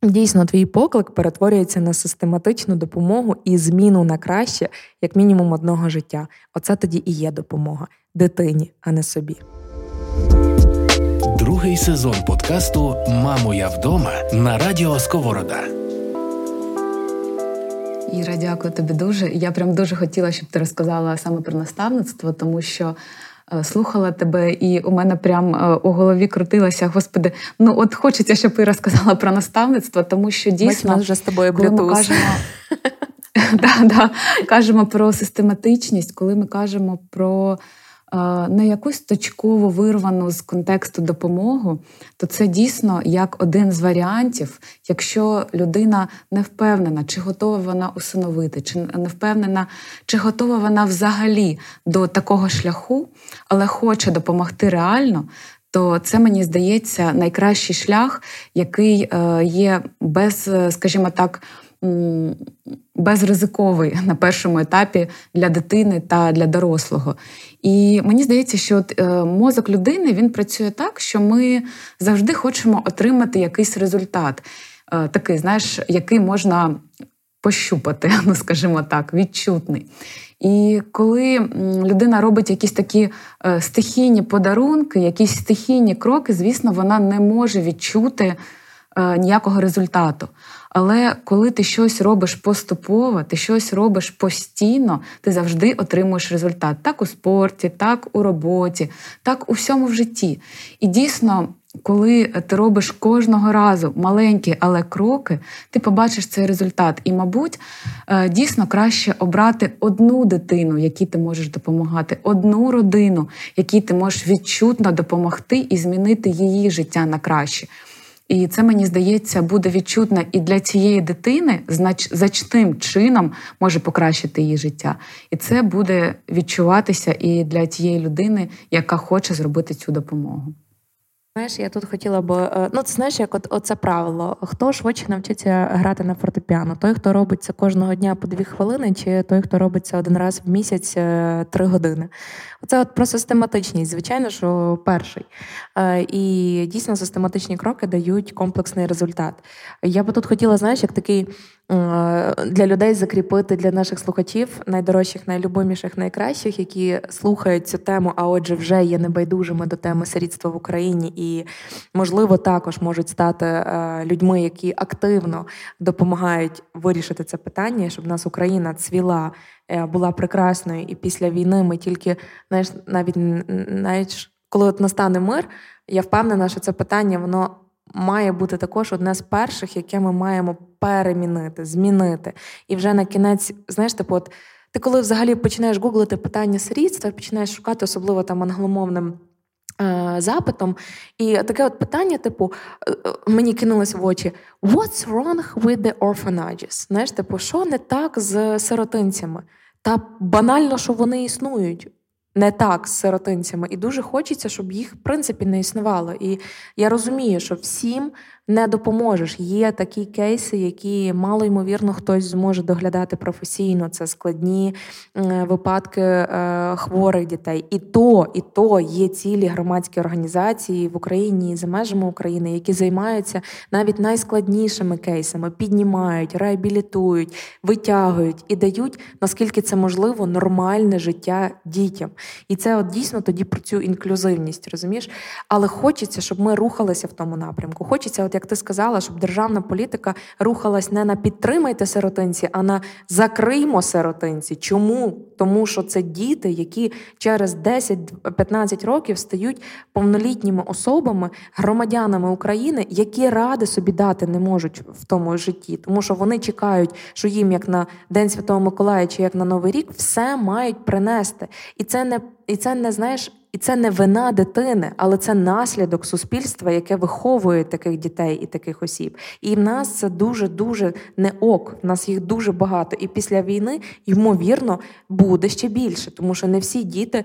дійсно твій поклик перетворюється на систематичну допомогу і зміну на краще, як мінімум одного життя. Оце тоді і є допомога дитині, а не собі. Другий сезон подкасту «Мамо, я вдома» на Радіо Сковорода. Іра, дякую тобі дуже. Я прям дуже хотіла, щоб ти розказала саме про наставництво, тому що слухала тебе, і у мене прям у голові крутилося, господи, ну от хочеться, щоб Іра сказала про наставництво, тому що дійсно, ми вже з тобою коли ми кажемо, да, да, кажемо про систематичність, коли ми кажемо про е, не якусь точково вирвану з контексту допомогу, то це дійсно як один з варіантів, якщо людина не впевнена, чи готова вона усиновити, чи не впевнена, чи готова вона взагалі до такого шляху, але хоче допомогти реально, то це, мені здається, найкращий шлях, який є без, скажімо так, безризиковий на першому етапі для дитини та для дорослого. І мені здається, що от мозок людини, він працює так, що ми завжди хочемо отримати якийсь результат. Такий, знаєш, який можна пощупати, ну, скажімо так, відчутний. І коли людина робить якісь такі стихійні подарунки, якісь стихійні кроки, звісно, вона не може відчути ніякого результату. Але коли ти щось робиш поступово, ти щось робиш постійно, ти завжди отримуєш результат. Так у спорті, так у роботі, так у всьому в житті. І дійсно, коли ти робиш кожного разу маленькі, але кроки, ти побачиш цей результат. І, мабуть, дійсно краще обрати одну дитину, якій ти можеш допомагати, одну родину, якій ти можеш відчутно допомогти і змінити її життя на краще. І це, мені здається, буде відчутно і для цієї дитини, знач... значним чином може покращити її життя. І це буде відчуватися і для тієї людини, яка хоче зробити цю допомогу. Знаєш, я тут хотіла б... Ну, це, знаєш, як от, оце правило. Хто швидше навчиться грати на фортепіано? Той, хто робить це кожного дня по дві хвилини, чи той, хто робить це один раз в місяць три години? Оце от про систематичність, звичайно, що перший. І дійсно систематичні кроки дають комплексний результат. Я б тут хотіла, знаєш, як такий... для людей закріпити, для наших слухачів, найдорожчих, найлюбиміших, найкращих, які слухають цю тему, а отже вже є небайдужими до теми сирітства в Україні і, можливо, також можуть стати людьми, які активно допомагають вирішити це питання, щоб в нас Україна цвіла, була прекрасною, і після війни ми тільки, знаєш, навіть, навіть коли от настане мир, я впевнена, що це питання, воно має бути також одне з перших, яке ми маємо перемінити, змінити. І вже на кінець, знаєш, типу, от, ти коли взагалі починаєш гуглити питання сирітства, починаєш шукати особливо там англомовним е- запитом, і таке от питання, типу, мені кинулось в очі, what's wrong with the orphanages? Знаєш, типу, що не так з сиротинцями? Та банально, що вони існують. Не так з сиротинцями. І дуже хочеться, щоб їх, в принципі, не існувало. І я розумію, що всім не допоможеш. Є такі кейси, які мало ймовірно хтось зможе доглядати професійно. Це складні е, випадки е, хворих дітей. І то, і то є цілі громадські організації в Україні і за межами України, які займаються навіть найскладнішими кейсами, піднімають, реабілітують, витягують і дають, наскільки це можливо, нормальне життя дітям. І це от дійсно тоді про цю інклюзивність, розумієш? Але хочеться, щоб ми рухалися в тому напрямку. Хочеться, от як ти сказала, щоб державна політика рухалась не на підтримайте сиротинці, а на закриймо сиротинці. Чому? Тому що це діти, які через десять-п'ятнадцять років стають повнолітніми особами, громадянами України, які ради собі дати не можуть в тому житті. Тому що вони чекають, що їм як на День Святого Миколая чи як на Новий рік все мають принести. І це не, і це не, знаєш, і це не вина дитини, але це наслідок суспільства, яке виховує таких дітей і таких осіб. І в нас це дуже-дуже не ок, в нас їх дуже багато. І після війни, ймовірно, буде ще більше, тому що не всі діти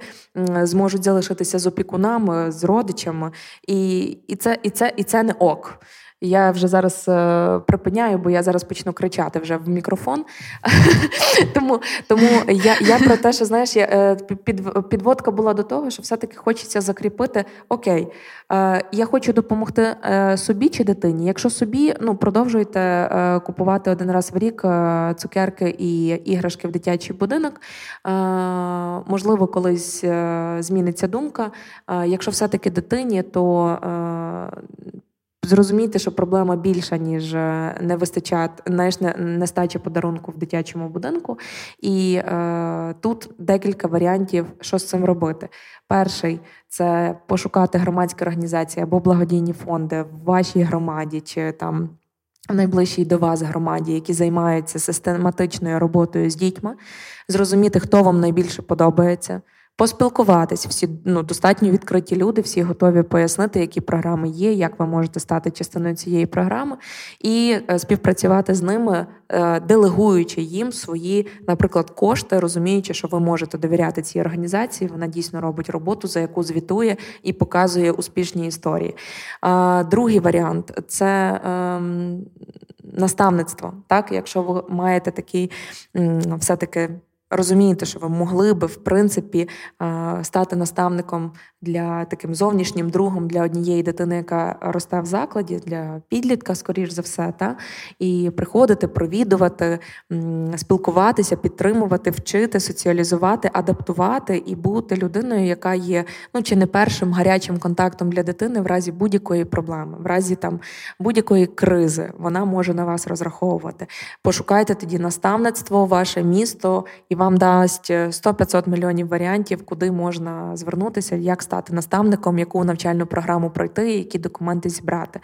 зможуть залишитися з опікунами, з родичами. І, і, це, і, це, і це не ок. Я вже зараз е, припиняю, бо я зараз почну кричати вже в мікрофон. Тому, тому я, я про те, що, знаєш, я, під, підводка була до того, що все-таки хочеться закріпити, окей, е, я хочу допомогти е, собі чи дитині. Якщо собі, ну, продовжуйте е, купувати один раз в рік е, цукерки і іграшки в дитячий будинок, е, можливо, колись е, зміниться думка. Е, якщо все-таки дитині, то... Е, зрозуміти, що проблема більша, ніж не вистачає, нестача подарунку в дитячому будинку. І е, тут декілька варіантів, що з цим робити. Перший – це пошукати громадські організації або благодійні фонди в вашій громаді чи там в найближчій до вас громаді, які займаються систематичною роботою з дітьми. Зрозуміти, хто вам найбільше подобається. Поспілкуватись, всі, ну, достатньо відкриті люди, всі готові пояснити, які програми є, як ви можете стати частиною цієї програми, і співпрацювати з ними, делегуючи їм свої, наприклад, кошти, розуміючи, що ви можете довіряти цій організації, вона дійсно робить роботу, за яку звітує і показує успішні історії. Другий варіант – це наставництво. Так? Якщо ви маєте такий, все-таки, розумієте, що ви могли би, в принципі, стати наставником для таким зовнішнім другом для однієї дитини, яка росте в закладі, для підлітка, скоріш за все, та? І приходити, провідувати, спілкуватися, підтримувати, вчити, соціалізувати, адаптувати і бути людиною, яка є, ну, чи не першим гарячим контактом для дитини в разі будь-якої проблеми, в разі там будь-якої кризи. Вона може на вас розраховувати. Пошукайте тоді наставництво, ваше місто і вам дасть сто-п'ятсот мільйонів варіантів, куди можна звернутися, як стати наставником, яку навчальну програму пройти, які документи зібрати.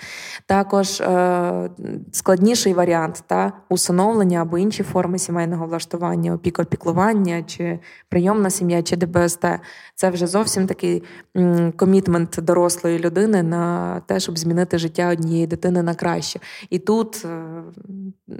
Також е- складніший варіант та усиновлення або інші форми сімейного влаштування, опіка, опіклування, чи прийомна сім'я, чи де бе ес те. Це вже зовсім такий м- комітмент дорослої людини на те, щоб змінити життя однієї дитини на краще. І тут е-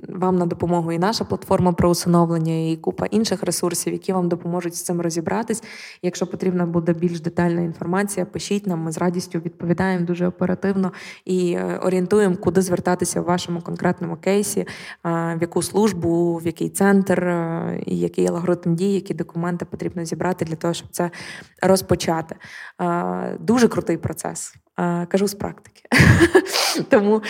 вам на допомогу і наша платформа про усиновлення, і купа інших ресурсів, які вам допоможуть з цим розібратись. Якщо потрібна буде більш детальна інформація, пишіть нам, ми з радістю відповідаємо дуже оперативно і орієнтуємо, куди звертатися в вашому конкретному кейсі, в яку службу, в який центр, і який алгоритм дій, які документи потрібно зібрати для того, щоб це розпочати. Дуже крутий процес. Кажу з практики. Тому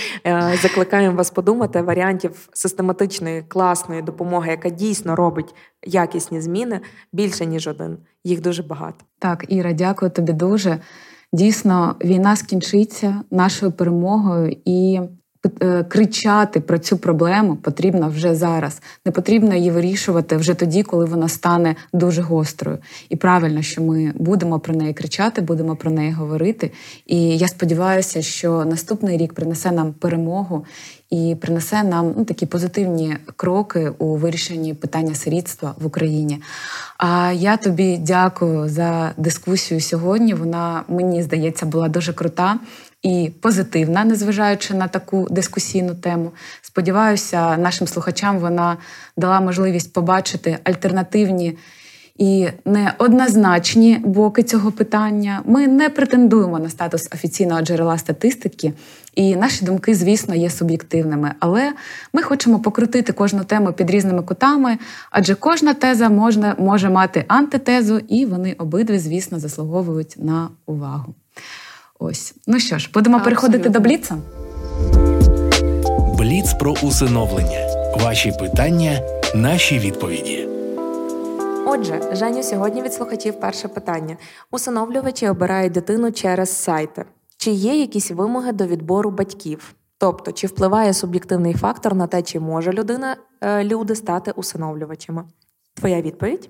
закликаємо вас подумати, варіантів систематичної, класної допомоги, яка дійсно робить якісні зміни, більше, ніж один. Їх дуже багато. Так, Іра, дякую тобі дуже. Дійсно, війна скінчиться нашою перемогою, і кричати про цю проблему потрібно вже зараз. Не потрібно її вирішувати вже тоді, коли вона стане дуже гострою. І правильно, що ми будемо про неї кричати, будемо про неї говорити. І я сподіваюся, що наступний рік принесе нам перемогу і принесе нам ну, такі позитивні кроки у вирішенні питання сирітства в Україні. А я тобі дякую за дискусію сьогодні. Вона, мені здається, була дуже крута і позитивна, незважаючи на таку дискусійну тему. Сподіваюся, нашим слухачам вона дала можливість побачити альтернативні і неоднозначні боки цього питання. Ми не претендуємо на статус офіційного джерела статистики, і наші думки, звісно, є суб'єктивними. Але ми хочемо покрутити кожну тему під різними кутами, адже кожна теза можна, може мати антитезу, і вони обидві, звісно, заслуговують на увагу. Ось. Ну що ж, будемо Абсолютно. переходити до Бліца. Бліц про усиновлення. Ваші питання, наші відповіді. Отже, Женю, сьогодні від слухачів перше питання. Усиновлювачі обирають дитину через сайти. Чи є якісь вимоги до відбору батьків? Тобто, чи впливає суб'єктивний фактор на те, чи може людина, люди стати усиновлювачами? Твоя відповідь?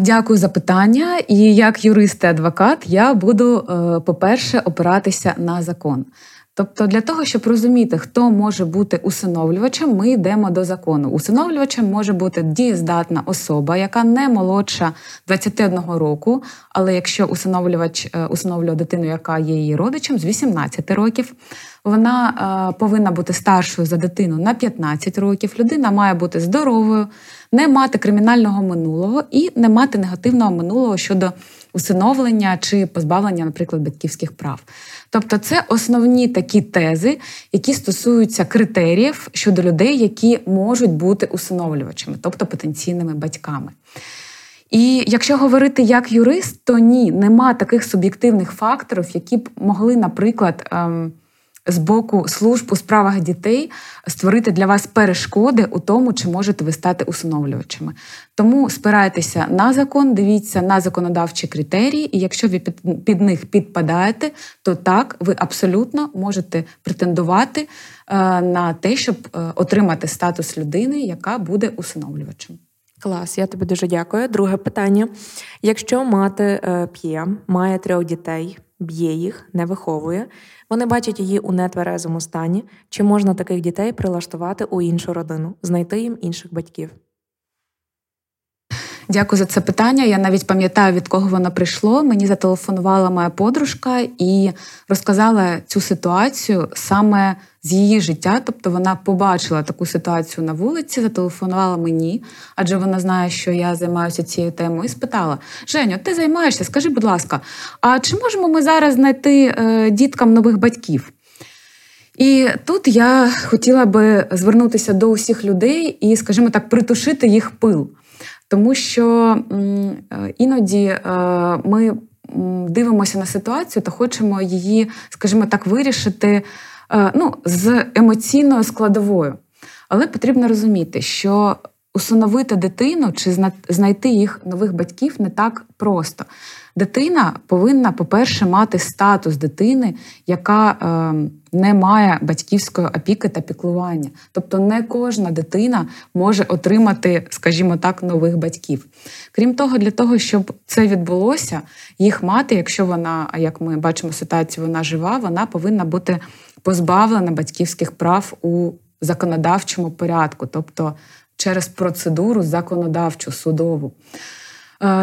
Дякую за питання. І як юрист і адвокат я буду, по-перше, опиратися на закон. Тобто для того, щоб розуміти, хто може бути усиновлювачем, ми йдемо до закону. Усиновлювачем може бути дієздатна особа, яка не молодша двадцяти одного року, але якщо усиновлювач усиновлює дитину, яка є її родичем, з вісімнадцяти років, вона повинна бути старшою за дитину на п'ятнадцять років, людина має бути здоровою, не мати кримінального минулого і не мати негативного минулого щодо усиновлення чи позбавлення, наприклад, батьківських прав. Тобто це основні такі тези, які стосуються критеріїв щодо людей, які можуть бути усиновлювачами, тобто потенційними батьками. І якщо говорити як юрист, то ні, нема таких суб'єктивних факторів, які б могли, наприклад, з боку служб у справах дітей створити для вас перешкоди у тому, чи можете ви стати усиновлювачами. Тому спирайтеся на закон, дивіться на законодавчі критерії, і якщо ви під, під них підпадаєте, то так, ви абсолютно можете претендувати е, на те, щоб е, отримати статус людини, яка буде усиновлювачем. Клас, я тобі дуже дякую. Друге питання. Якщо мати е, п'є, має трьох дітей, б'є їх, не виховує, вони бачать її у нетверезому стані, чи можна таких дітей прилаштувати у іншу родину, знайти їм інших батьків? Дякую за це питання. Я навіть пам'ятаю, від кого воно прийшло. Мені зателефонувала моя подружка і розказала цю ситуацію саме з її життя. Тобто вона побачила таку ситуацію на вулиці, зателефонувала мені, адже вона знає, що я займаюся цією темою, і спитала: «Женю, ти займаєшся, скажи, будь ласка, а чи можемо ми зараз знайти діткам нових батьків?» І тут я хотіла би звернутися до усіх людей і, скажімо так, притушити їх пил. Тому що іноді ми дивимося на ситуацію та хочемо її, скажімо так, вирішити ну, з емоційною складовою. Але потрібно розуміти, що усиновити дитину чи знайти їх нових батьків не так просто. Дитина повинна, по-перше, мати статус дитини, яка е, не має батьківської опіки та піклування. Тобто не кожна дитина може отримати, скажімо так, нових батьків. Крім того, для того, щоб це відбулося, їх мати, якщо вона, як ми бачимо ситуацію, вона жива, вона повинна бути позбавлена батьківських прав у законодавчому порядку, тобто через процедуру законодавчу, судову.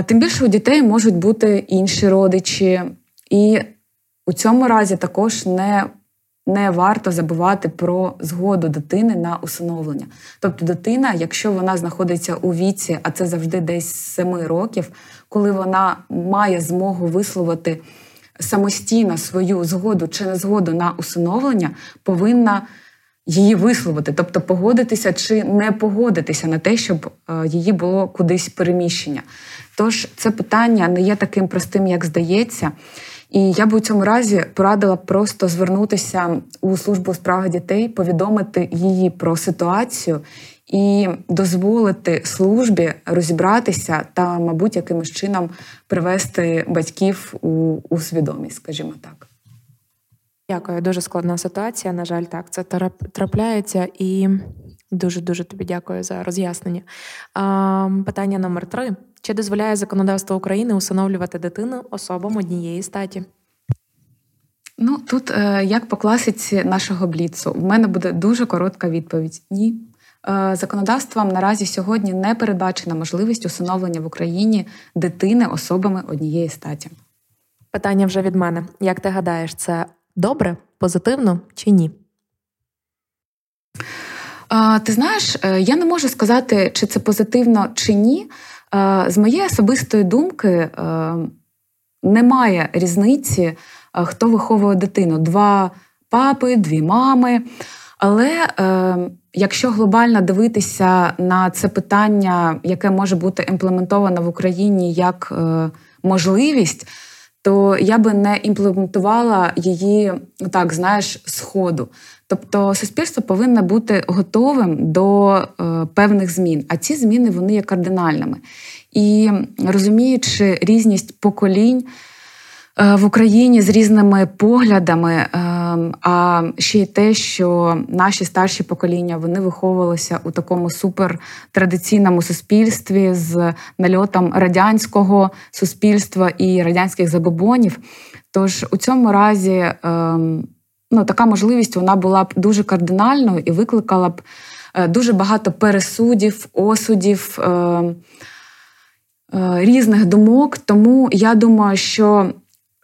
Тим більше у дітей можуть бути інші родичі. І у цьому разі також не, не варто забувати про згоду дитини на усиновлення. Тобто дитина, якщо вона знаходиться у віці, а це завжди десь сім років, коли вона має змогу висловити самостійно свою згоду чи незгоду на усиновлення, повинна її висловити, тобто погодитися чи не погодитися на те, щоб її було кудись переміщення. Тож це питання не є таким простим, як здається. І я б у цьому разі порадила просто звернутися у службу у справах дітей, повідомити її про ситуацію і дозволити службі розібратися та, мабуть, якимось чином привести батьків у, у свідомість, скажімо так. Дякую. Дуже складна ситуація. На жаль, так, це трапляється. І дуже-дуже тобі дякую за роз'яснення. А, питання номер три. Чи дозволяє законодавство України усиновлювати дитину особам однієї статі? Ну, тут, як по класиці нашого бліцу, в мене буде дуже коротка відповідь. Ні. Законодавством наразі сьогодні не передбачена можливість усиновлення в Україні дитини особами однієї статі. Питання вже від мене. Як ти гадаєш, це добре, позитивно чи ні? А, ти знаєш, я не можу сказати, чи це позитивно, чи ні. А, з моєї особистої думки, а, немає різниці, а, хто виховує дитину. Два папи, дві мами. Але а, якщо глобально дивитися на це питання, яке може бути імплементовано в Україні як а, можливість, то я би не імплементувала її, так, знаєш, з ходу. Тобто суспільство повинно бути готовим до е, певних змін, а ці зміни, вони є кардинальними. І розуміючи різність поколінь е, в Україні з різними поглядами, е, а ще й те, що наші старші покоління, вони виховувалися у такому супертрадиційному суспільстві з нальотом радянського суспільства і радянських забобонів. Тож у цьому разі е, ну, така можливість, вона була б дуже кардинальною і викликала б дуже багато пересудів, осудів, е, е, різних думок. Тому я думаю, що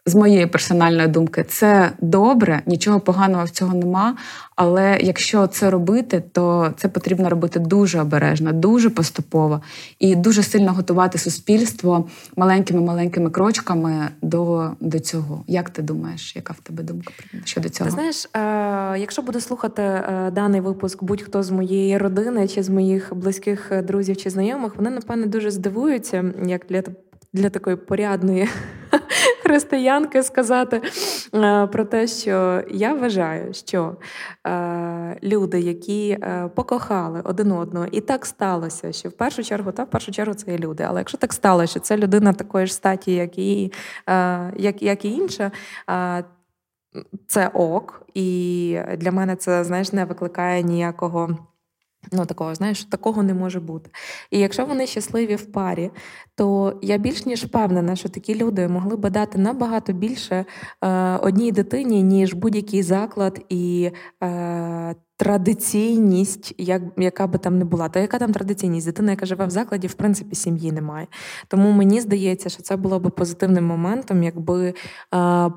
з моєї персональної думки, це добре, нічого поганого в цьому нема, але якщо це робити, то це потрібно робити дуже обережно, дуже поступово і дуже сильно готувати суспільство маленькими-маленькими крочками до, до цього. Як ти думаєш, яка в тебе думка щодо цього? Ти знаєш, е- якщо буде слухати е- даний випуск будь-хто з моєї родини чи з моїх близьких друзів чи знайомих, вони, напевно, дуже здивуються, як для для такої порядної християнки сказати е, про те, що я вважаю, що е, люди, які е, покохали один одного, і так сталося, що в першу чергу, та в першу чергу це і люди, але якщо так сталося, що це людина такої ж статі, як і, е, як, як і інша, е, це ок, і для мене це, знаєш, не викликає ніякого... Ну, такого, знаєш, такого не може бути. І якщо вони щасливі в парі, то я більш ніж впевнена, що такі люди могли би дати набагато більше е, одній дитині, ніж будь-який заклад і е, традиційність, як, яка би там не була. Та яка там традиційність? Дитина, яка живе в закладі, в принципі, сім'ї немає. Тому мені здається, що це було би позитивним моментом, якби е,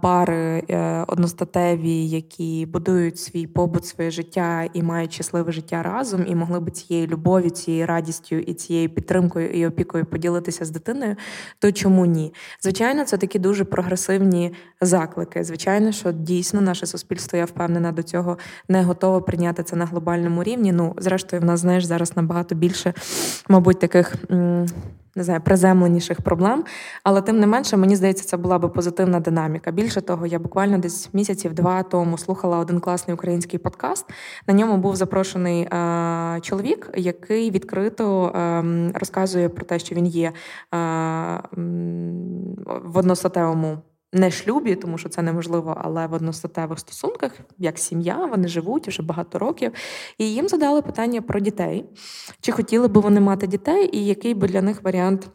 пари е, одностатеві, які будують свій побут, своє життя і мають щасливе життя разом, і могли би цією любов'ю, цією радістю і цією підтримкою і опікою поділитися з дитиною, то чому ні? Звичайно, це такі дуже прогресивні заклики. Звичайно, що дійсно наше суспільство, я впевнена, до цього не готове прийняти підняти це на глобальному рівні. Ну, зрештою, в нас, знаєш, зараз набагато більше, мабуть, таких, не знаю, приземленіших проблем. Але тим не менше, мені здається, це була би позитивна динаміка. Більше того, я буквально десь місяців два тому слухала один класний український подкаст. На ньому був запрошений е- чоловік, який відкрито е- розказує про те, що він є е- в одностатевому не шлюбі, тому що це неможливо, але в одностатевих стосунках, як сім'я, вони живуть уже багато років. І їм задали питання про дітей. Чи хотіли б вони мати дітей, і який би для них варіант,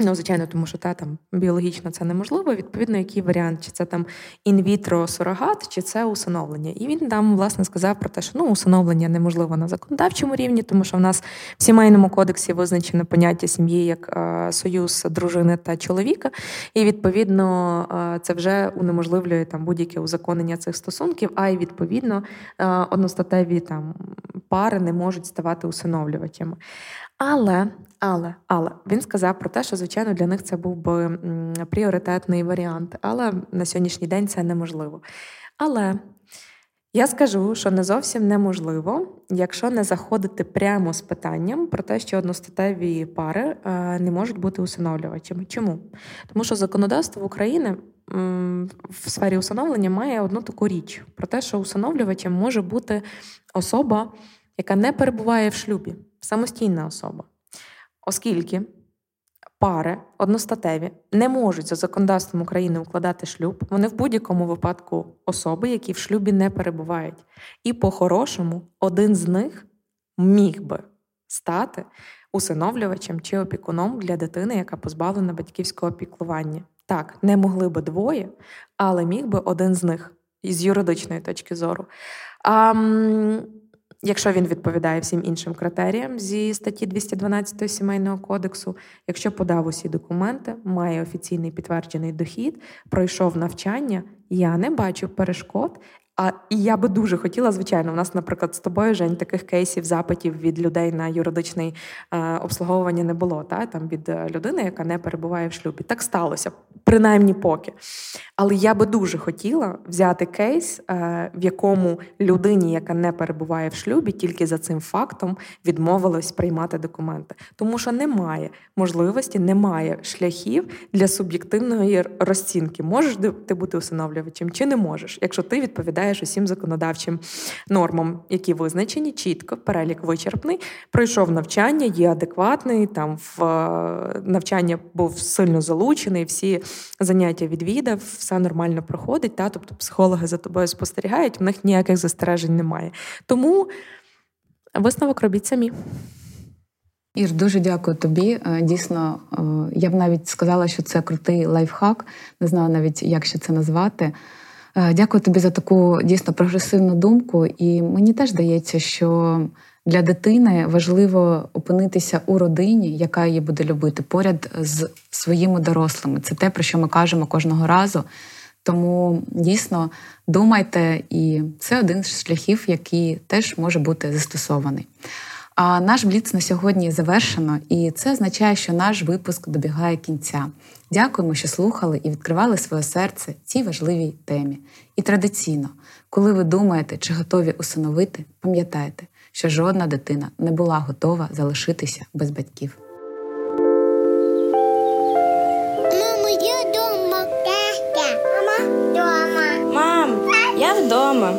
ну, звичайно, тому що та, там, біологічно це неможливо, відповідно, який варіант, чи це там інвітро-сурогат, чи це усиновлення. І він там, власне, сказав про те, що ну, усиновлення неможливо на законодавчому рівні, тому що в нас в сімейному кодексі визначено поняття сім'ї як е, союз дружини та чоловіка, і, відповідно, е, це вже унеможливлює там будь-яке узаконення цих стосунків, а й, відповідно, е, одностатеві там пари не можуть ставати усиновлювачами. Але, але, але, він сказав про те, що, звичайно, для них це був би пріоритетний варіант, але на сьогоднішній день це неможливо. Але я скажу, що не зовсім неможливо, якщо не заходити прямо з питанням про те, що одностатеві пари не можуть бути усиновлювачами. Чому? Тому що законодавство України в сфері усиновлення має одну таку річ, про те, що усиновлювачем може бути особа, яка не перебуває в шлюбі, самостійна особа. Оскільки пари одностатеві не можуть за законодавством України укладати шлюб, вони в будь-якому випадку особи, які в шлюбі не перебувають. І по-хорошому один з них міг би стати усиновлювачем чи опікуном для дитини, яка позбавлена батьківського опіклування. Так, не могли би двоє, але міг би один з них, з юридичної точки зору. А... Якщо він відповідає всім іншим критеріям зі статті двісті дванадцять Сімейного кодексу, якщо подав усі документи, має офіційний підтверджений дохід, пройшов навчання, я не бачу перешкод. А і я би дуже хотіла, звичайно, у нас, наприклад, з тобою, Жень, таких кейсів, запитів від людей на юридичне е, обслуговування не було, та? Там від людини, яка не перебуває в шлюбі. Так сталося, принаймні поки. Але я би дуже хотіла взяти кейс, е, в якому людині, яка не перебуває в шлюбі, тільки за цим фактом відмовилась приймати документи. Тому що немає можливості, немає шляхів для суб'єктивної розцінки. Можеш ти бути усиновлювачем чи не можеш, якщо ти відповідаєш усім законодавчим нормам, які визначені, чітко, перелік вичерпний, пройшов навчання, є адекватний, там в навчання був сильно залучений, всі заняття відвідав, все нормально проходить, та, тобто психологи за тобою спостерігають, в них ніяких застережень немає. Тому висновок робіть самі. Ір, дуже дякую тобі. Дійсно, я б навіть сказала, що це крутий лайфхак, не знаю навіть, як ще це назвати. Дякую тобі за таку дійсно прогресивну думку. І мені теж здається, що для дитини важливо опинитися у родині, яка її буде любити, поряд з своїми дорослими. Це те, про що ми кажемо кожного разу. Тому дійсно думайте, і це один з шляхів, який теж може бути застосований. А наш бліц на сьогодні завершено, і це означає, що наш випуск добігає кінця. Дякуємо, що слухали і відкривали своє серце цій важливій темі. І традиційно, коли ви думаєте, чи готові усиновити, пам'ятайте, що жодна дитина не була готова залишитися без батьків. Мамо, я вдома. Мама, вдома. Мам, я вдома.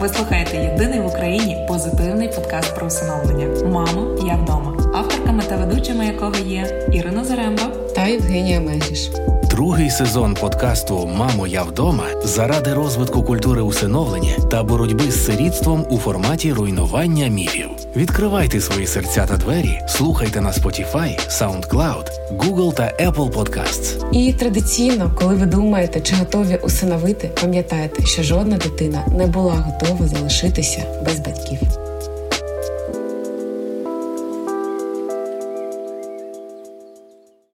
Ви слухаєте єдиний в Україні позитивний подкаст про усиновлення «Мамо, я вдома», авторками та ведучими якого є Ірина Заремба та Євгенія Мегріш. Другий сезон подкасту «Мамо, я вдома» заради розвитку культури усиновлення та боротьби з сирітством у форматі руйнування міфів. Відкривайте свої серця та двері, слухайте на Spotify, SoundCloud, Google та Apple Podcasts. І традиційно, коли ви думаєте, чи готові усиновити, пам'ятайте, що жодна дитина не була готова залишитися без батьків.